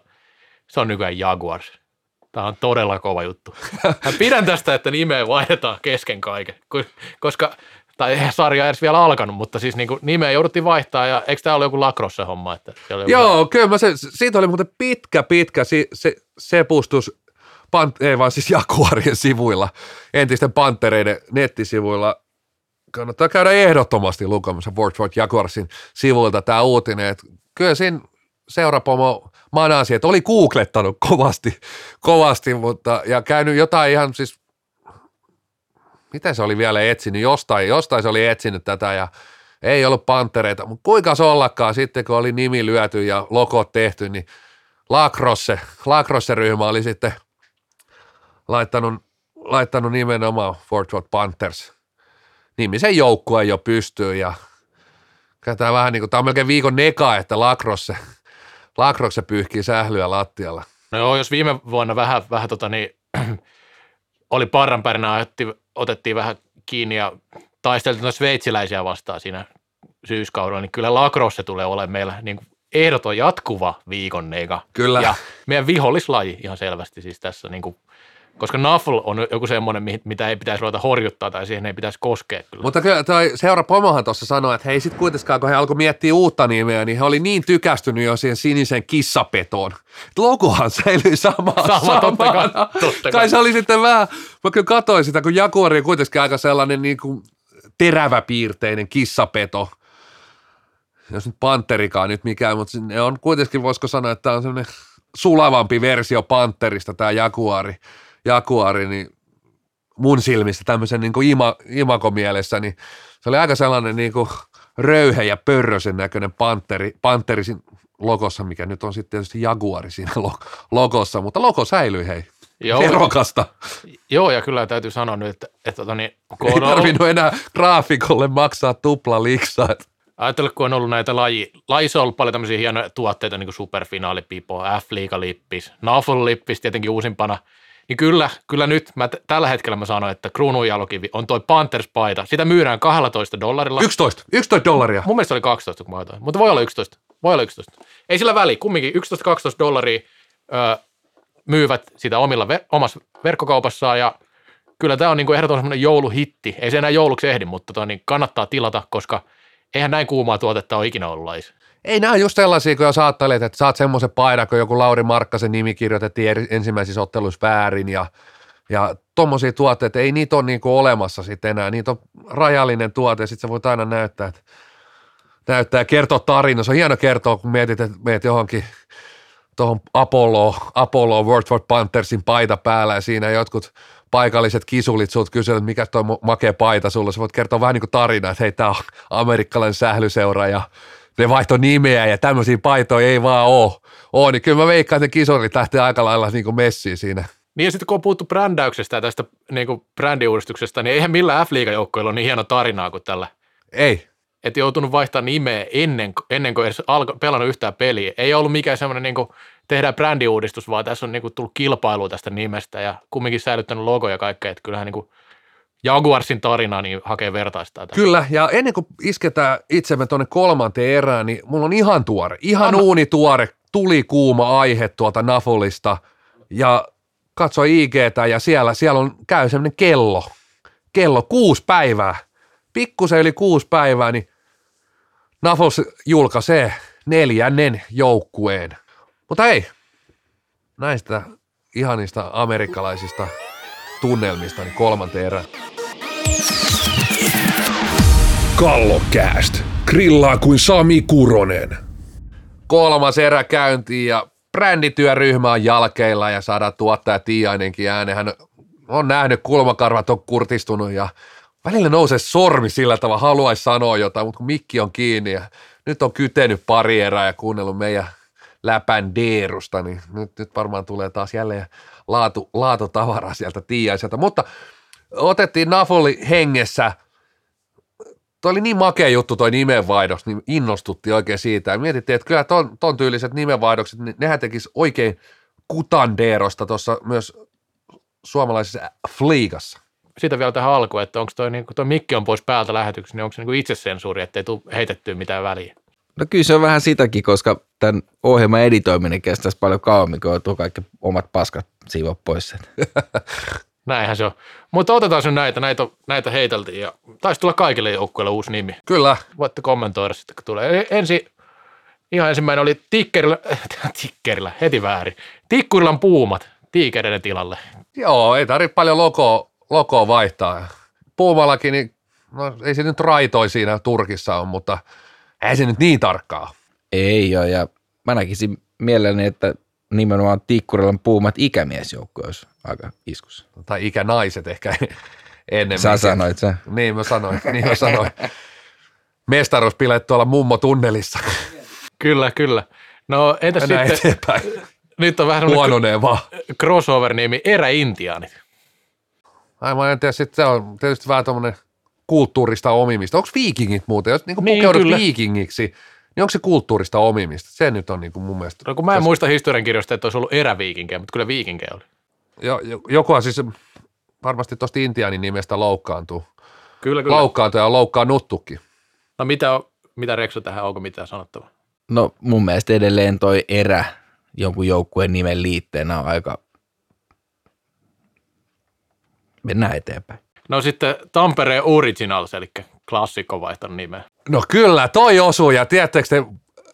se on nykyään Jaguars. Tämä on todella kova juttu. Mä pidän tästä, että nimeä vaihdetaan kesken kaiken, koska, tai eihän sarja edes vielä alkanut, mutta siis niin kuin nimeä jouduttiin vaihtaa, ja eikö tämä ole joku lacrosse homma? Että joku joo, vai- kyllä, mä se, siitä oli muuten pitkä, pitkä se, se, sepustus, pan, ei vaan siis Jaguarien sivuilla, entisten Pantereiden nettisivuilla. Kannattaa käydä ehdottomasti lukemassa Fort Fort Jaguarsin sivuilta tämä uutinen, että kyllä siinä seurapomo manasi, että oli googlettanut kovasti, kovasti, mutta ja käynyt jotain ihan siis, miten se oli vielä etsinyt? Jostain, jostain se oli etsinyt tätä ja Ei ollut pantereita, mutta kuinka se ollakaan sitten, kun oli nimi lyöty ja logot tehty, niin Lacrosse, Lacrosse-ryhmä oli sitten laittanut, laittanut nimenomaan Fort Fort Panthers. Nimisen joukkue jo pystyy ja tämä vähän niin kuin, tämä on melkein viikon neka, että Lacrosse, Lacrosse pyyhkii sählyä lattialla. No joo, jos viime vuonna vähän, vähän tota niin, oli parranpärinä, otettiin vähän kiinni ja taisteltiin noita sveitsiläisiä vastaan siinä syyskaudella, niin kyllä Lacrosse tulee olemaan meillä niin kuin ehdoton jatkuva viikon neka. Kyllä. Ja meidän vihollislaji ihan selvästi siis tässä, niin kuin, koska N A F L on joku semmoinen, mitä ei pitäisi ruveta horjuttaa tai siihen ei pitäisi koskea. Kyllä. Mutta kyllä toi seura pomohan tuossa sanoi, että hei sitten kuitenkaan, kun he alkoi miettiä uutta nimeä, niin he oli niin tykästynyt jo siihen sinisen kissapetoon. Logohan säilyi samaan. Sama, totta kai, totta kai. Kai se oli sitten vähän, mä kyllä katsoin sitä, kun Jaguari on kuitenkin aika sellainen niin kuin teräväpiirteinen kissapeto. Jos nyt panterikaan nyt mikään, mutta ne on kuitenkin, voisiko sanoa, että tämä on semmoinen sulavampi versio panterista, tämä Jaguari. Jaguari, niin mun silmistä tämmöisen niin kuin ima, imakomielessä, niin se oli aika sellainen niin kuin röyhe ja pörrösen näköinen panteri, panterisin logossa, mikä nyt on sitten tietysti Jaguari siinä logossa, mutta logo säilyi, hei. Joo, erokasta. Joo, ja kyllä täytyy sanoa nyt, että, että niin, ei tarvinnut ollut enää graafikolle maksaa tupla liksaa. Ajattele, kun on ollut näitä laji, lajissa on ollut paljon tämmöisiä hienoja tuotteita, niin kuin superfinaalipipo, F-liigalippis, N A F L-lippis tietenkin uusimpana. Niin kyllä, kyllä nyt, mä t- tällä hetkellä mä sanon, että kruununjalokivi on toi Panthers-paita. Sitä myydään kaksitoista dollarilla. yksitoista, yksitoista dollaria. Mun mielestä oli kaksitoista, kun mä ajattelin. Mutta voi olla yksitoista, voi olla yksitoista. Ei sillä väliä, kumminkin yksitoista kaksitoista dollaria öö, myyvät sitä omilla ver- omassa verkkokaupassaan ja kyllä tämä on niin kuin ehdoton semmoinen jouluhitti. Ei se enää jouluksi ehdi, mutta toi, niin kannattaa tilata, koska eihän näin kuumaa tuotetta ole ikinä ollut lais. Ei nämä just sellaisia, kun saattelet, että saat semmoisen paidan, kun joku Lauri Markkasen nimi kirjoitettiin ensimmäisissä otteluissa väärin ja, ja tommosia tuotteita, ei niitä ole niinku olemassa sitten enää, niitä on rajallinen tuote ja sitten sä voit aina näyttää, että, näyttää ja kertoa tarina. Se on hieno kertoa, kun mietit, että meet johonkin tuohon Apollo, Apollo World for Panthersin paita päällä ja siinä jotkut paikalliset kisulit sut kyselevät, mikä toi makea paita sulla, sä voit kertoa vähän niin kuin tarina, että hei tää on amerikkalainen sählyseura ja ne vaihtoi nimeä ja tämmöisiä paitoja ei vaan ole. Oo, niin kyllä mä veikkaan, että ne kisorit lähtee aika lailla niin kuin messiin siinä. Niin ja sitten kun on puhuttu brändäyksestä ja tästä niin kuin brändiuudistuksesta, niin eihän millään F-liigajoukkoilla ole niin hieno tarinaa kuin tällä. Ei. Että joutunut vaihtamaan nimeä ennen, ennen kuin edes alko, pelannut yhtään peliä. Ei ollut mikään semmoinen niin kuin tehdään brändiuudistus, vaan tässä on niin kuin tullut kilpailua tästä nimestä ja kumminkin säilyttänyt logo ja kaikkea. Että kyllähän niin kuin Jaguarsin tarina, niin hakee vertaistaan. Kyllä, ja ennen kuin isketään itsemme tuonne kolmanteen erään, niin mulla on ihan tuore, ihan Anna. uunituore, tuli kuuma aihe tuolta Nafolista, ja katso I G:tä, ja siellä, siellä on, käy sellainen kello, kello kuusi päivää, pikkusen yli kuusi päivää, niin Nafols julkaisee neljännen joukkueen. Mutta hei, näistä ihanista amerikkalaisista tunnelmista, niin kolmanteen erään. Kallokääst. Grillaa kuin Sami Kuronen. Kolmas erä käyntiin ja brändityöryhmä on jalkeilla ja saadaan tuottaja Tiainenkin ääneen. Hän on nähnyt, kulmakarvat on kurtistunut ja välillä nousee sormi sillä tavalla, haluaisi sanoa jotain, mutta kun mikki on kiinni ja nyt on kytenyt pari erää ja kuunnellut meidän läpän deerusta, niin nyt, nyt varmaan tulee taas jälleen laatu, laatutavaraa sieltä Tiiaiselta, mutta otettiin Nafoli hengessä. Tuo oli niin makea juttu toi nimenvaihdos, niin innostuttiin oikein siitä ja mietittiin, että kyllä ton, ton tyyliset nimenvaihdokset, niin nehän tekisi oikein kutandeerosta tuossa myös suomalaisessa fliigassa. Siitä vielä tähän alkuun, että onko toi, niin kun toi mikki on pois päältä lähetyksessä, niin onko se niin itsesensuuri, ettei tule heitettyä mitään väliä? No kyllä se on vähän sitäkin, koska tämän ohjelman editoiminen kestäisi paljon kauemmin, kun joutuu kaikki omat paskat siivoa pois sen. Näinhän se on. Mutta otetaan nyt näitä, näitä, näitä heiteltiin ja taisi tulla kaikille joukkueille uusi nimi. Kyllä. Voitte kommentoida sitten, kun tulee. Ensi, ihan ensimmäinen oli tikkerillä, tikkerillä, heti väärin, Tikkurilan Puumat Tiikereiden tilalle. Joo, ei tarvitse paljon logoa, logoa vaihtaa. Puumallakin, niin, no, ei se nyt raitoi siinä Turkissa on, mutta ei se nyt niin tarkkaa. Ei ole, ja mä näkisin mielelläni, että nimenomaan Tikkurilan Puumat ikämiesjoukko olisi aika iskussa. Tai ikänaiset ehkä enemmän. Sä sanoit sä. Niin mä sanoin, niin mä sanoin. mestaruuspileet tuolla mummotunnelissa. Kyllä, kyllä. No entä Mennään sitten... eteenpäin. Nyt on vähän huononee vaan. Crossover-nimi, eräintiaanit. Aivan, en tiedä, sitten se on tietysti vähän tuommoinen kulttuurista omimista. Onko viikingit muuten? Jos niin niin, pukeudut kyllä viikingiksi, niin onko se kulttuurista omimista? Se nyt on niin kuin mun mielestä. No kun mä en täs... muista historiankirjoista, että olisi ollut eräviikinkejä, mutta kyllä viikinkejä oli. Jo, jokuhan siis varmasti tuosta intiaanin nimestä loukkaantuu. Kyllä, kyllä. Loukkaantuu ja loukkaannuttukin. No mitä, mitä Reksu tähän, onko mitään sanottavaa? No mun mielestä edelleen toi erä jonkun joukkueen nimen liitteenä on aika... Mennään eteenpäin. No sitten Tampereen Originals, eli klassikko vaihtanut nimeä. No kyllä, toi osuu ja tiedättekö te,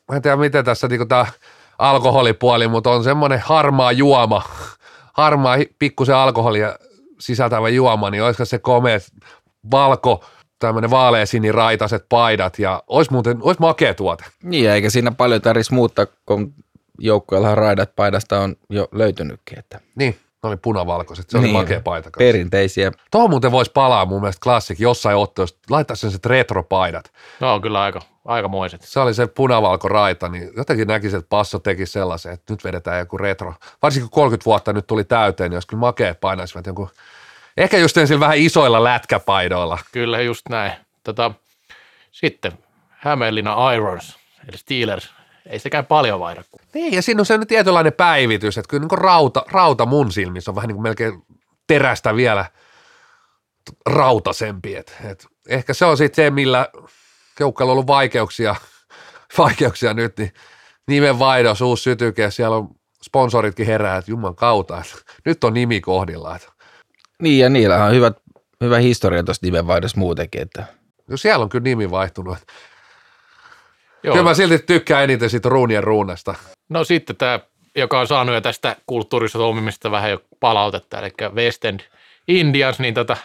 mä en tiedä miten tässä niin tämä alkoholipuoli, mutta on semmoinen harmaa juoma, harmaa pikkusen alkoholia sisältävä juoma, niin olisiko se komea valko, tämmöinen vaaleasiniraitaiset paidat ja olisi muuten, olisi makea tuote. Niin, eikä siinä paljon tarvitsisi muuttaa, kun joukkueellahan raidat paidasta on jo löytynytkin. Että. Niin. Ne oli punavalkoiset, se niin, oli makea paita. Perinteisiä. Tuohon muuten voisi palaa mun mielestä klassik jossain otteessa, laittaa sellaiset retropaidat. No on kyllä aika, aikamoiset. Se oli se punavalkoraita, niin jotenkin näkisi, että Passo teki sellaisen, että nyt vedetään joku retro. Varsinkin kolmekymmentä vuotta nyt tuli täyteen, niin jos kyllä makeet painaisivat jonkun, ehkä just ensin vähän isoilla lätkäpaidoilla. Kyllä just näin. Tota, sitten Hämeenlinna Irons, eli Steelers. Ei sekään paljon vaihda. Niin, ja siinä on sellainen tietynlainen päivitys, että kyllä niin kuin rauta, rauta mun silmissä on vähän niin kuin melkein terästä vielä rautaisempi. Et, et ehkä se on sitten se, millä joukkueella on ollut vaikeuksia, vaikeuksia nyt, niin nimenvaihdos, uusi sytyke, siellä on sponsoritkin herää, että jumman kautta, nyt on nimi kohdillaan. Niin, ja niillä on hyvä, hyvä historia tuossa nimenvaihdossa muutenkin. Että. No siellä on kyllä nimi vaihtunut. Joo. Kyllä mä silti tykkään eniten siitä ruunien ruunasta. No sitten tämä, joka on saanut jo tästä kulttuurista toimimista vähän jo palautetta, eli West End Indians, niin tota,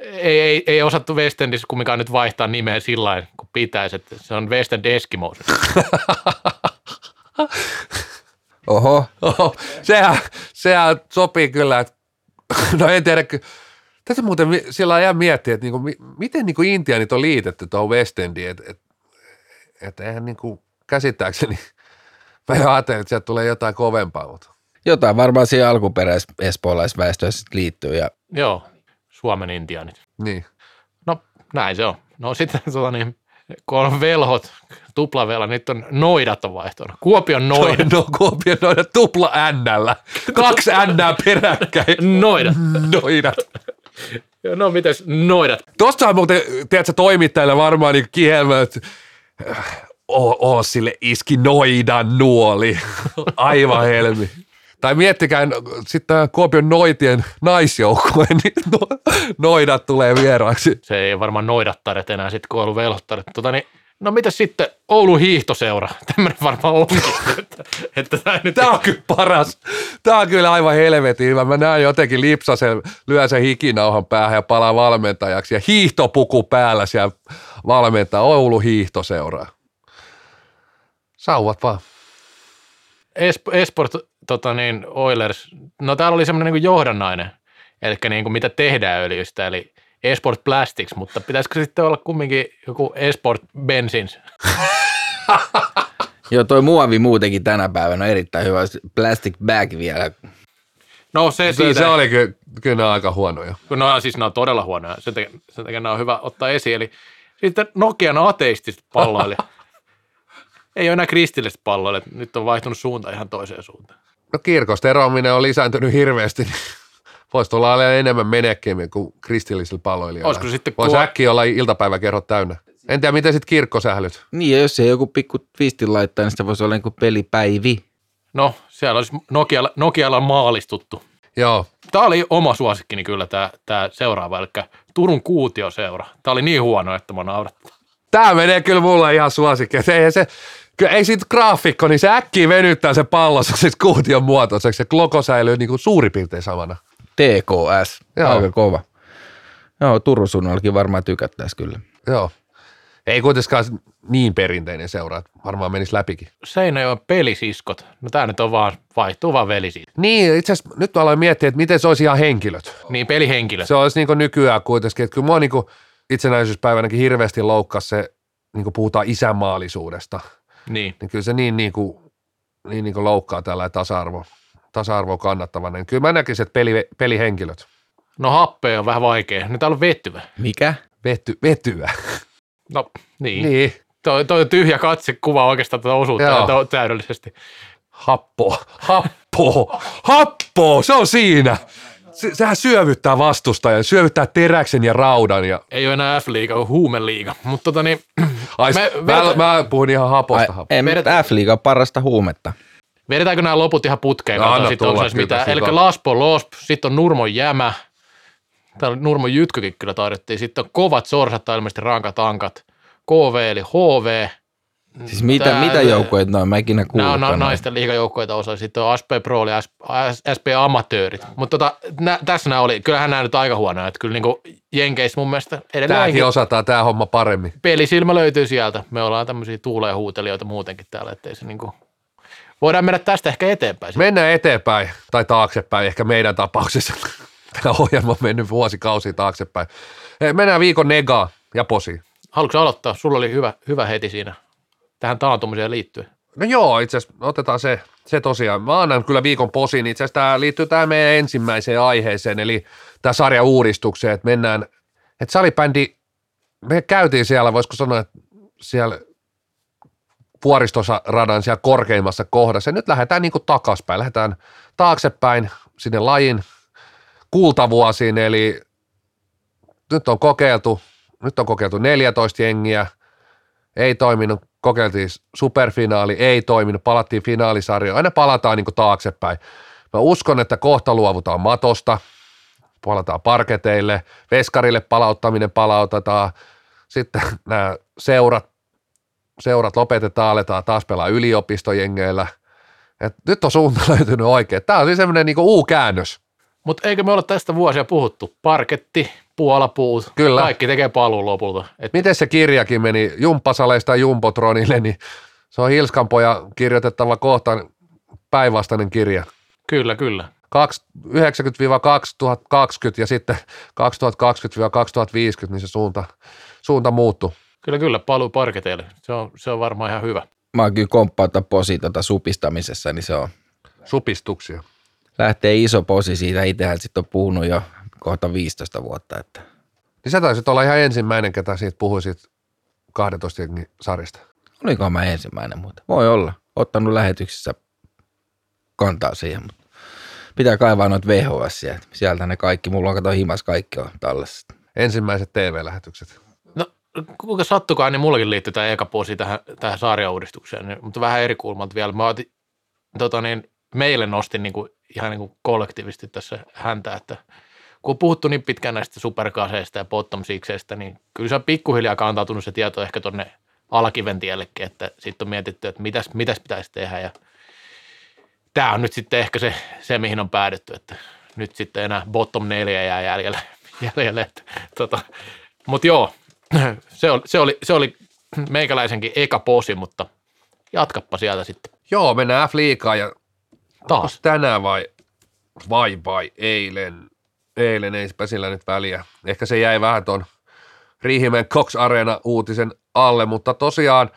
ei, ei, ei osattu West Endissä kumminkaan nyt vaihtaa nimeä sillain, kun pitäisi, että se on West End Eskimos. Oho. Oho. Sehän, sehän sopii kyllä, että no en tiedä, tässä muuten sillä jää miettiä, että niinku, miten niinku intiaanit on liitetty tuohon West Endiin, että et, että eihän niin kuin käsittääkseni, mä jo ajattelin, että sieltä tulee jotain kovempaa. Mutta. Jotain varmaan siihen alkuperäis-espoolaisväestöön sitten liittyy. Ja... Joo, Suomen intiaanit. Niin. No näin se on. No sitten tuota niin, kun on velhot, tuplavela, nyt on noidat on vaihtunut. Kuopion noidat. No, no Kuopion noidat tupla ännällä. Kaksi ännää peräkkäin. Noidat. Noidat. No mites noidat? Tuostahan muuten, tiedätkö, toimittajille varmaan niin kihelmä, että O, o, sille iski noidan nuoli. Aivan helmi. Tai miettikää sitten Kuopion noitien naisjoukkueen, niin no, noidat tulee vieraaksi. Se ei varmaan noidattaret enää sitten, kun on ollut velhottaret. Tota, niin, no mitä sitten Oulu Hiihto Seura? Tämmöinen varmaan onkin. Että, että tämä, nyt... tämä on kyllä paras. Tämä on kyllä aivan helvetin hyvä. Mä näen jotenkin lipsasen, lyön sen hikinauhan päähän ja palaa valmentajaksi. Ja hiihtopuku päällä siellä valmentaa Oulu Hiihto Seuraa. Sauvat vaan. Es- Esport tota niin, Oilers. No täällä oli semmoinen niin johdannainen. Eli niin mitä tehdään öljystä. Eli Esport Plastics, mutta pitäisikö sitten olla kumminkin joku Esport Bensins? Joo, toi muovi muutenkin tänä päivänä on erittäin hyvä. Plastic bag vielä. No se siitä. Se oli kyllä, kyllä aika huonoja. No siis nämä on todella huonoja. Sen takia, sen takia nämä on hyvä ottaa esiin. Eli sitten Nokian ateistista palloille. Ei ole enää kristillistä palloille. Nyt on vaihtunut suunta ihan toiseen suuntaan. No kirkosta eroaminen on lisääntynyt hirveästi. Voisi tulla olla enemmän menekkiä kuin kristillisillä palloilijoilla. Voisi kuo... äkkiä olla iltapäiväkerhot täynnä. En tiedä, miten sitten kirkkosählyt. Niin, ja jos se joku pikku twistin laittaa, niin sitä voisi olla joku pelipäivi. No, siellä olisi Nokialla, Nokialla maallistuttu. Joo. Tämä oli oma suosikkini kyllä tämä, tämä seuraava, eli Turun Kuutioseura. Tämä oli niin huono, että mä naurattaa. Tämä menee kyllä mulle ihan suosikkiin. Ei se... Kyllä ei siitä graafikko, niin se äkkiä venyttää se pallo siis kuution muotoiseksi. Se logo säilyy niin kuin suurin piirtein samana. T K S, joo. Aika kova. Joo, Turun suunnallakin varmaan tykättäisiin kyllä. Joo, ei kuitenkaan niin perinteinen seura, varmaan menisi läpikin. Seinäjoen pelisiskot, no tää nyt on vaan, vaihtuu vaan velisiin. Niin, itse asiassa nyt aloin miettiä, että miten se olisi ihan henkilöt. Niin, pelihenkilöt. Se olisi niin kuin nykyään kuitenkin, että kyllä mua niin kuin itsenäisyyspäivänäkin hirveästi loukkasi se niin kuin puhutaan isänmaallisuudesta, niin, niin kyllä se niin, niin, kuin, niin, niin kuin loukkaa tällainen tasa-arvo, tasa-arvoa kannattavana. Niin kyllä mä näkisin, että peli, pelihenkilöt. No happea on vähän vaikea. No täällä on vetyä. Mikä? Vety, vetyä. No niin. Niin. Toi, toi tyhjä katse kuvaa oikeastaan tätä osuutta täydellisesti. Happoa. Happoa. Happoa. Se on siinä. Se, sehän syövyttää vastustajan, syövyttää teräksen ja raudan. Ja... Ei ole enää F-liiga, on huumeliiga. Mutta tota niin... Ai, me, mä, vedetään... mä puhun ihan haposta. Ai, ei meidät F-liiga parasta huumetta. Vedetäänkö nämä loput ihan putkeen? No, sitten on siis mitään. Eli Lasbo, Losp, sitten on Nurmon jämä. Täällä Nurmon jytkykin kyllä taidettiin. Sitten on kovat sorsat tai ilmeisesti rankat ankat. K V eli H V. Siis mitä, Tää, mitä joukkoita on? Mä ikinä kuullut. Nämä on naisten liigajoukkoita osa. Sitten on S P Pro ja S P Amatöörit. Mutta tota, tässä nämä oli. Kyllähän nämä nyt aika huonoja. Että kyllä niinku Jenkeissä mun mielestä edelleenkin. Tämäkin osataan tämä homma paremmin. Pelisilmä löytyy sieltä. Me ollaan tämmöisiä tuuleen huutelijoita muutenkin täällä. Ettei se niinku... Voidaan mennä tästä ehkä eteenpäin. Mennään eteenpäin tai taaksepäin ehkä meidän tapauksessa. Tämä ohjelma on mennyt vuosikausia taaksepäin. Hei, mennään viikon negaa ja posiin. Haluatko aloittaa? Sulla oli hyvä, hyvä heti siinä tähän taantumiseen liittyen. No joo, itse asiassa otetaan se, se tosiaan. Mä annan kyllä viikon posiin. Itse asiassa tämä liittyy tähän meidän ensimmäiseen aiheeseen, eli tämä sarjan uudistukseen, että mennään, että salibändi, me käytiin siellä, voisiko sanoa, että siellä vuoristoradan siellä korkeimmassa kohdassa, ja nyt lähdetään niin kuin takaspäin, lähdetään taaksepäin sinne lajin kultavuosiin, eli nyt on kokeiltu, nyt on kokeiltu neljätoista jengiä, ei toiminut, kokeiltiin superfinaali, ei toiminut, palattiin finaalisarjoon, aina palataan niin kuin taaksepäin. Mä uskon, että kohta luovutaan matosta, palataan parketeille, veskarille palauttaminen palautetaan, sitten nämä seurat, seurat lopetetaan, aletaan taas pelaa yliopistojengeillä. Et nyt on suunta löytynyt oikein. Tämä on siis semmoinen niin kuin U-käännös. Mutta eikö me olla tästä vuosia puhuttu? Parketti, puolapuut, kyllä, kaikki tekee paluun lopulta. Et... Miten se kirjakin meni Jumppasaleista Jumbotronille, niin se on Hilskan pojan kirjoitettava kohtaan päinvastainen kirja. Kyllä, kyllä. yhdeksänkymmentä kaksituhattakaksikymmentä ja sitten kaksituhattakaksikymmentä kaksituhattaviisikymmentä, niin se suunta, suunta muuttui. Kyllä, kyllä, paluu parketeille. Se on, se on varmaan ihan hyvä. Mä oon kyllä komppautta posi tuota supistamisessa, niin se on. Supistuksia. Lähtee iso posi siitä. Itsehän sitten on puhunut jo kohta viisitoista vuotta. Että. Niin sä taisit olla ihan ensimmäinen, ketä siitä puhuisit kaksitoista sarjasta. Oliko mä ensimmäinen muuta? Voi olla. Ottanut lähetyksessä kantaa siihen, mutta pitää kaivaa noita V H S. Sieltä ne kaikki. Mulla on kato himas, kaikki on tallessa. Ensimmäiset T V-lähetykset. Kuinka sattukaan, niin mullakin liittyy tämä eka posi tähän, tähän sarjauudistukseen, mutta vähän eri kulmalta vielä. Mä otin, tota niin, meille nostin niin kuin, ihan niin kuin kollektiivisesti tässä häntä, että kun on puhuttu niin pitkään näistä superkaseista ja bottom-sikseistä, niin kyllä se on pikkuhiljaa kantautunut se tieto ehkä tuonne alakiven tiellekin, että sitten on mietitty, että mitäs, mitäs pitäisi tehdä. Ja tämä on nyt sitten ehkä se, se, mihin on päädytty, että nyt sitten enää bottom neljä jää jäljellä. jäljellä että, tota. Mutta joo. Se oli, se, oli, se oli meikäläisenkin eka posi, mutta jatkappa sieltä sitten. Joo, mennään F-liigaan ja taas tänään vai, vai, vai eilen, eilen ei sillä nyt väliä. Ehkä se jäi vähän ton Riihimäen Cox-areena uutisen alle, mutta tosiaan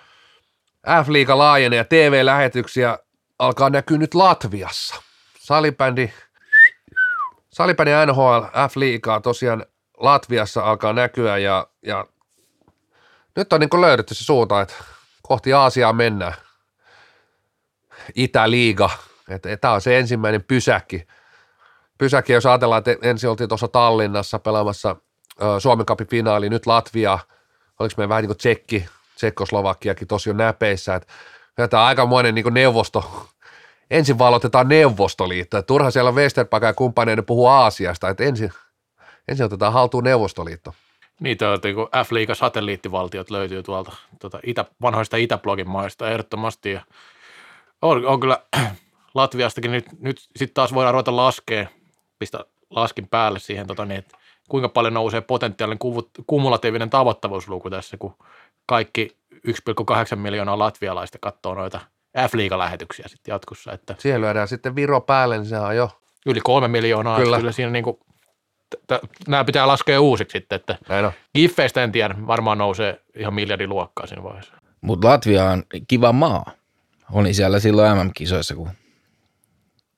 F-liiga laajenee ja T V-lähetyksiä alkaa näkyä nyt Latviassa. Salibändi, salibändi N H L F-liigaa tosiaan Latviassa alkaa näkyä ja, ja nyt on niin kuin löydetty se suunta, että kohti Aasiaa mennään, Itäliiga, että tämä on se ensimmäinen pysäkki. Pysäkki, jos ajatellaan, että ensin oltiin tuossa Tallinnassa pelaamassa Suomen Cupin finaali, nyt Latvia, oliko meillä vähän niin kuin Tsekki, Tsekkoslovakiakin tosi jo näpeissä, että tämä on aikamoinen niin kuin neuvosto. Ensin valotetaan Neuvostoliitto, että turha siellä on Westerpäkä ja kumppaneiden puhuu Aasiasta, että ensin... Ensin otetaan haltuun Neuvostoliitto. Niitä on, kun F-liiga satelliittivaltiot löytyy tuolta tuota, itä, vanhoista Itäblogin maista ehdottomasti. Ja on, on kyllä Latviastakin nyt, nyt sitten taas voidaan ruveta laskea, pistää laskin päälle siihen, tota, niin, että kuinka paljon nousee potentiaalinen kuvut, kumulatiivinen tavoittavuusluku tässä, kun kaikki yksi pilkku kahdeksan miljoonaa latvialaista katsoo noita F-liiga-lähetyksiä sitten jatkossa. Että siihen lyödään sitten Viro päälle, niin sehän on jo. Yli kolme miljoonaa. Kyllä. Kyllä siinä niin kuin nämä pitää laskea uusiksi sitten, että giffeistä en tiedä, varmaan nousee ihan miljardiluokkaa siinä vaiheessa. Mutta Latvia on kiva maa. Olin siellä silloin M M-kisoissa, kun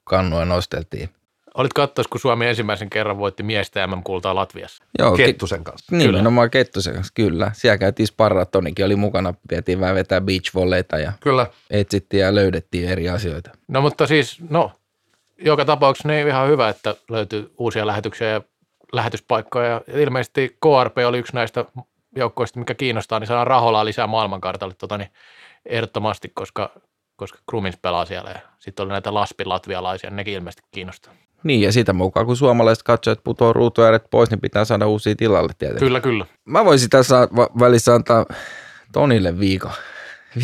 kannua nosteltiin. Olit katsois, kun Suomi ensimmäisen kerran voitti miestä M M-kultaa Latviassa. Joo, Kettusen kanssa. Nimenomaan Kettusen kanssa, kyllä. Siellä käytiin sparraa, Tonikin oli mukana, vietiin vähän vetää beachvolleita ja kyllä. Etsittiin ja löydettiin eri asioita. No mutta siis, no, joka tapauksessa niin ihan hyvä, että löytyi uusia lähetyksiä ja lähetyspaikkoja. Ja ilmeisesti K R P oli yksi näistä joukkoista, mikä kiinnostaa, niin saadaan raholaa lisää maailmankartalle tota, niin ehdottomasti, koska, koska Krumins pelaa siellä. Ja sitten oli näitä laspin-latvialaisia, nekin ilmeisesti kiinnostaa. Niin, ja siitä mukaan, kun suomalaiset katsojat putoaa ruutuääret pois, niin pitää saada uusia tilalle tietenkin. Kyllä, kyllä. Mä voisin tässä välissä antaa Tonille viikon,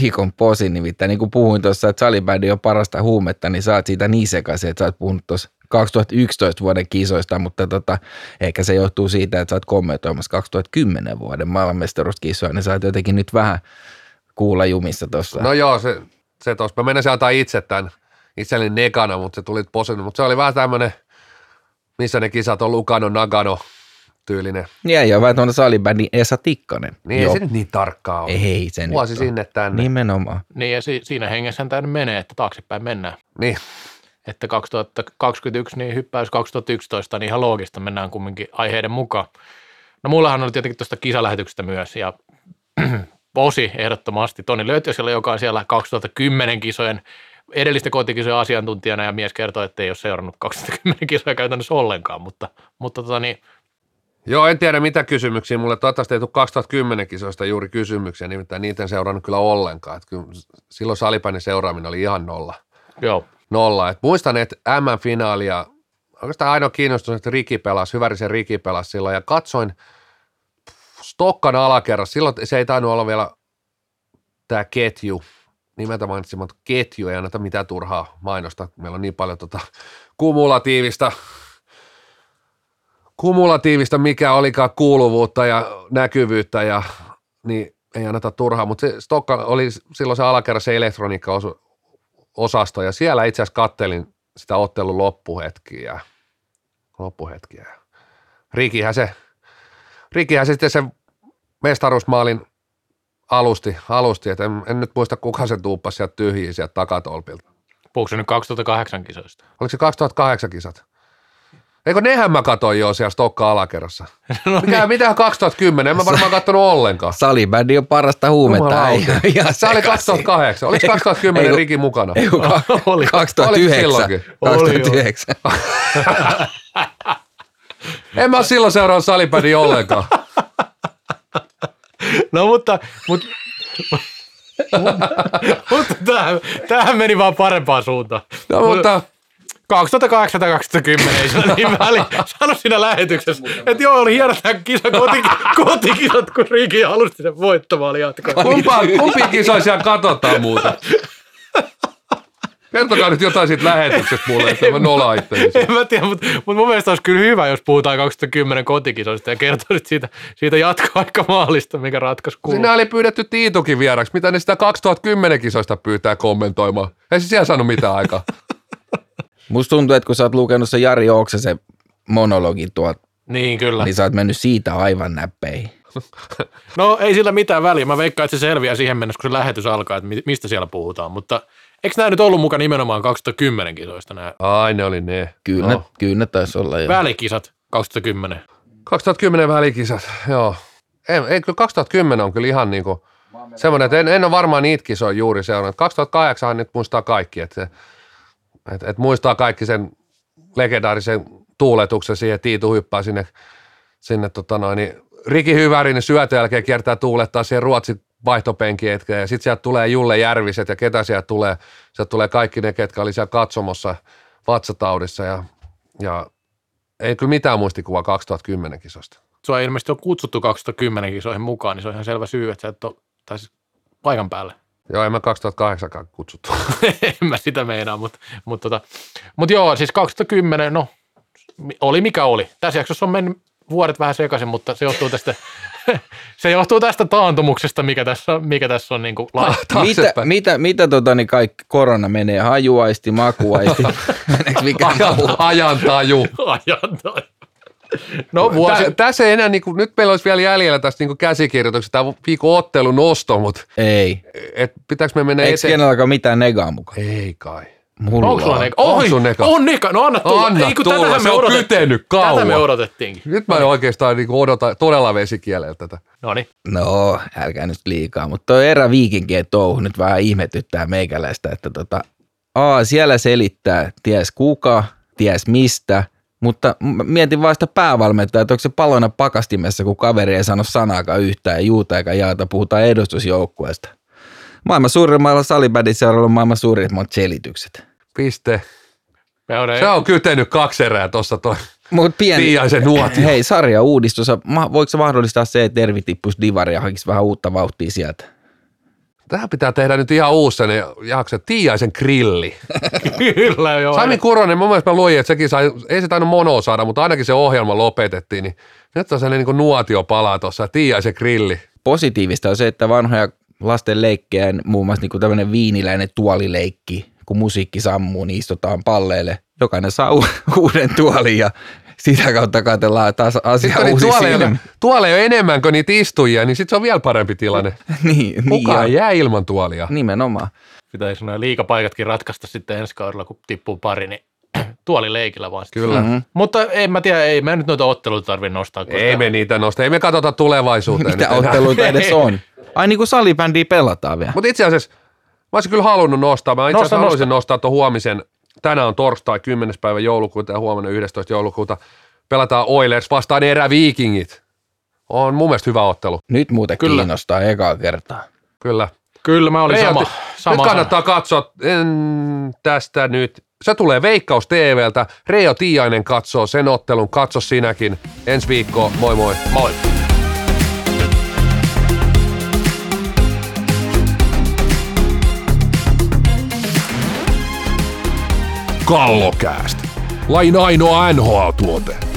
viikon posin, nimittäin niin kuin puhuin tuossa, että salibändi on parasta huumetta, niin saat siitä niin sekaisin, että sä oot puhunut tuossa kaksituhattayksitoista vuoden kisoista, mutta tota, ehkä se johtuu siitä, että sä oot kommentoimassa kaksituhattakymmenen vuoden maailmanmestaruuskisoja, niin sä oot jotenkin nyt vähän kuulla jumissa tuossa. No joo, se, se tuossa. Mä menen se antaa itse tämän. Itselleni nekana, mutta se tuli positiivinen. Mutta se oli vähän tämmöinen, missä ne kisat on Lugano, Nagano tyylinen. Niin joo, vähän tuonne salibändin Esa Tikkanen. Niin joo. Ei se nyt niin tarkkaa ole. Ei se nyt Vuosi on. Sinne tänne. Nimenomaan. Niin ja si- siinä hengessä tämä menee, että taaksepäin mennään. Niin. Että kaksituhattakaksikymmentäyksi, niin hyppäys kaksituhattayksitoista, niin ihan loogista mennään kumminkin aiheiden mukaan. No mullahan oli tietenkin tuosta kisalähetyksestä myös ja posi ehdottomasti Toni Lötjöselle, joka on siellä kaksituhattakymmenen kisojen edellistä kotikisojen asiantuntijana ja mies kertoi, että ei ole seurannut kaksituhattakymmenen kisoja käytännössä ollenkaan, mutta, mutta tota niin. Joo, en tiedä mitä kysymyksiä. Mulle toivottavasti ei tule kaksituhattakymmenen kisoista juuri kysymyksiä, nimittäin niitä en seurannut kyllä ollenkaan. Että kyllä silloin salipäinen seuraaminen oli ihan nolla. Joo. Nolla. Et muistan, että M M-finaalia, oikeastaan ainoa kiinnostus, että Riki pelasi, Hyvärisen Riki pelasi silloin ja katsoin Stokkan alakerras. Silloin se ei tainnut olla vielä tämä ketju. Nimeltä mainitsemat ketju, ei anneta mitään turhaa mainosta. Meillä on niin paljon tota kumulatiivista, kumulatiivista, mikä olikaan kuuluvuutta ja näkyvyyttä, ja, niin ei anneta turhaa. Mutta Stokka oli silloin se alakerran se elektroniikka-osasto, ja siellä itse asiassa kattelin sitä ottelun loppuhetkiä. loppuhetkiä. Rikihän se, Rikihän se sitten sen mestaruusmaalin Alusti, alusti. Et en, en nyt muista, kuka se tuuppasi sieltä tyhjiä sieltä takatolpilta. Puhuuko se nyt kaksituhattakahdeksan kisoista? Oliko se kaksituhattakahdeksan kisat? Eikö nehän mä katsoin jo siellä Stokka alakerrassa? No niin. Mitähän kaksituhattakymmenen? En mä varmaan katsonut ollenkaan. Salibändi on parasta huumetta. Se oli kaksituhattakahdeksan. Oliko kaksituhattakymmenen eiku, Riki mukana? Ei, oli. kaksituhattayhdeksän. kaksituhattayhdeksän. En mä silloin seuraan salibändi ollenkaan. No mutta, mutta, mutta tämähän, tämähän meni vaan parempaan suuntaan. No mutta kaksituhattakahdeksan kaksituhattakymmenen ei sillä niin väliin. Sano siinä lähetyksessä, että joo, oli hieno tämä kisa, koti, kotikisat, kun Riki halusti sen voittamaan jatkoon. Kumpaa, kumpi kisoisia katsotaan muuta? Kertokaa nyt jotain siitä lähetyksestä mulle, että mä nolaan itseäni. En mä tiedä, mutta, mutta mun mielestä olisi kyllä hyvä, jos puhutaan kaksituhattakymmenen kotikisoista ja kertoisit siitä, siitä jatkoaikamaalista, mikä ratkaisi kuuluu. Siinä oli pyydetty Tiitukin vieraksi. Mitä ne sitä kaksituhattakymmenen kisoista pyytää kommentoimaan? Ei se siellä saanut mitään aikaa. Musta tuntuu, että kun sä oot lukenut se Jari Oksasen monologin tuolta, niin, kyllä. Niin sä oot mennyt siitä aivan näppeihin. No ei sillä mitään väliä. Mä veikkaan, että se selviää siihen mennessä, kun se lähetys alkaa, että mistä siellä puhutaan, mutta eikö nämä nyt ollut mukaan nimenomaan kaksituhattakymmenen kisoista nämä? Ai ne oli ne. Kyllä, no. Kyllä ne taisi olla jo. Välikisat kaksituhattakymmenen. kaksituhattakymmenen välikisat, joo. Ei, ei kyllä kaksituhattakymmenen on kyllä ihan niin kuin semmoinen, että en, en ole varmaan niitä kisoja juuri seurannut. kaksituhattakahdeksan nyt muistaa kaikki, että, että, että muistaa kaikki sen legendaarisen tuuletuksen siihen. Tiitu hyppää sinne, sinne tota noin, Riki Hyvärinen syötön jälkeen kiertää tuulettaa siihen Ruotsin vaihtopenkiä etkä ja sitten sieltä tulee Julle Järviset ja ketä sieltä tulee. Sieltä tulee kaikki ne, ketkä oli siellä katsomossa vatsataudissa ja, ja ei kyllä mitään muistikuvaa kaksituhattakymmenen kisosta. Sua ei ilmeisesti ole kutsuttu kaksituhattakymmenen kisoihin mukaan, niin se on ihan selvä syy, että sä et ole taisi paikan päälle. Joo, en mä kaksituhattakahdeksankaan kutsuttu. En mä sitä meinaa, mutta, mutta, tota, mutta joo, siis kaksituhattakymmenen, no oli mikä oli. Tässä jaksossa on mennyt vuodet vähän sekaisin, mutta se johtuu tästä... Se johtuu tästä taantumuksesta, mikä tässä, mikä tässä on niin kuin laittaa. Mitä, mitä, mitä tota, niin kaikki korona menee? Hajuaisti, makuaisti, meneekö mikä muu? Ajantaju. Ajantaju. No vuosi, Tää, tässä ei enää, niin kuin, nyt meillä olisi vielä jäljellä tästä niin käsikirjoituksesta, tämä on viikon ottelun osto, mutta ei. Et, pitääkö me mennä eteen? Eikö kenelläkaan mitään negaa mukaan? Ei kai. Mulla on. Onko neka? Oi, on neka. On neka, no anna tulla. Anna ei, tulla, se on kytenyt kauan. Tätä me odotettiinkin. Nyt mä oikeastaan niin odotan todella vesikielellä tätä. Noniin. No, älkää nyt liikaa, mutta tuo eräviikinkien touhu nyt vähän ihmetyttää meikäläistä, että tota, aa, siellä selittää ties kuka, ties mistä. Mutta mietin vaan sitä päävalmentajaa, että onko se palona pakastimessa, kun kaveri ei sano sanaakaan yhtään ja juuta eikä jaata, puhutaan edustusjoukkueesta. Maailman suurimmalla salibändiseuralla on maailman suurimmat selitykset. Piste. Se on kytenyt kaksi erää tuossa toi pieni, Tiiaisen nuotio. Hei, sarja uudistus. Voiko se mahdollistaa se, että Ervi tippuisi divaria ja hakisi vähän uutta vauhtia sieltä? Tähän pitää tehdä nyt ihan uusi jakso, Tiiaisen grilli. Kyllä joo. Sami Kuronen, mun mielestä mä luin, että sekin sai, ei se tainnut monoa saada, mutta ainakin se ohjelma lopetettiin, niin nyt on sellainen niin nuotio palaa tuossa, Tiiaisen grilli. Positiivista on se, että vanhoja lasten leikkejä, muun muassa niin tämmöinen viiniläinen tuolileikki, kun musiikki sammuu, niin istutaan palleille. Jokainen saa u- uuden tuolin ja sitä kautta katsellaan taas asiaa uusi silmä. Tuolla ei ole enemmän kuin niitä istujia, niin sitten se on vielä parempi tilanne. niin, Kukaan niin, jää ilman tuolia. Nimenomaan. Pitäisi nämä liikapaikatkin ratkaista sitten ensi kaudella, kun tippuu pari, niin tuolileikillä vaan. Kyllä. Mm-hmm. Mutta en mä tiedä, ei mä nyt noita otteluita tarvitse nostaa. Koska... Ei me niitä nostaa, ei me katsota tulevaisuuteen. Mitä otteluita edes on? Ai niin kuin salibändiä pelataan vielä. Mutta itse asiassa, mä olisin kyllä halunnut nostaa. Mä itse asiassa nosta, haluaisin nosta. nostaa tuon huomisen. Tänään on torstai, kymmenes päivä joulukuuta ja huomenna yhdestoista joulukuuta. Pelataan Oilers vastaan eräviikingit. On mun mielestä hyvä ottelu. Nyt muuten Kyllä. kiinnostaa ekaa kertaa. Kyllä. Kyllä, mä olin sama, sama. Nyt kannattaa katsoa en, tästä nyt. Se tulee Veikkaus T V:ltä. Reo Tiainen katsoo sen ottelun. Katso sinäkin. Ensi viikkoon. Moi moi. Moi. Kallokäästi. Lain ainoa N H L-tuote.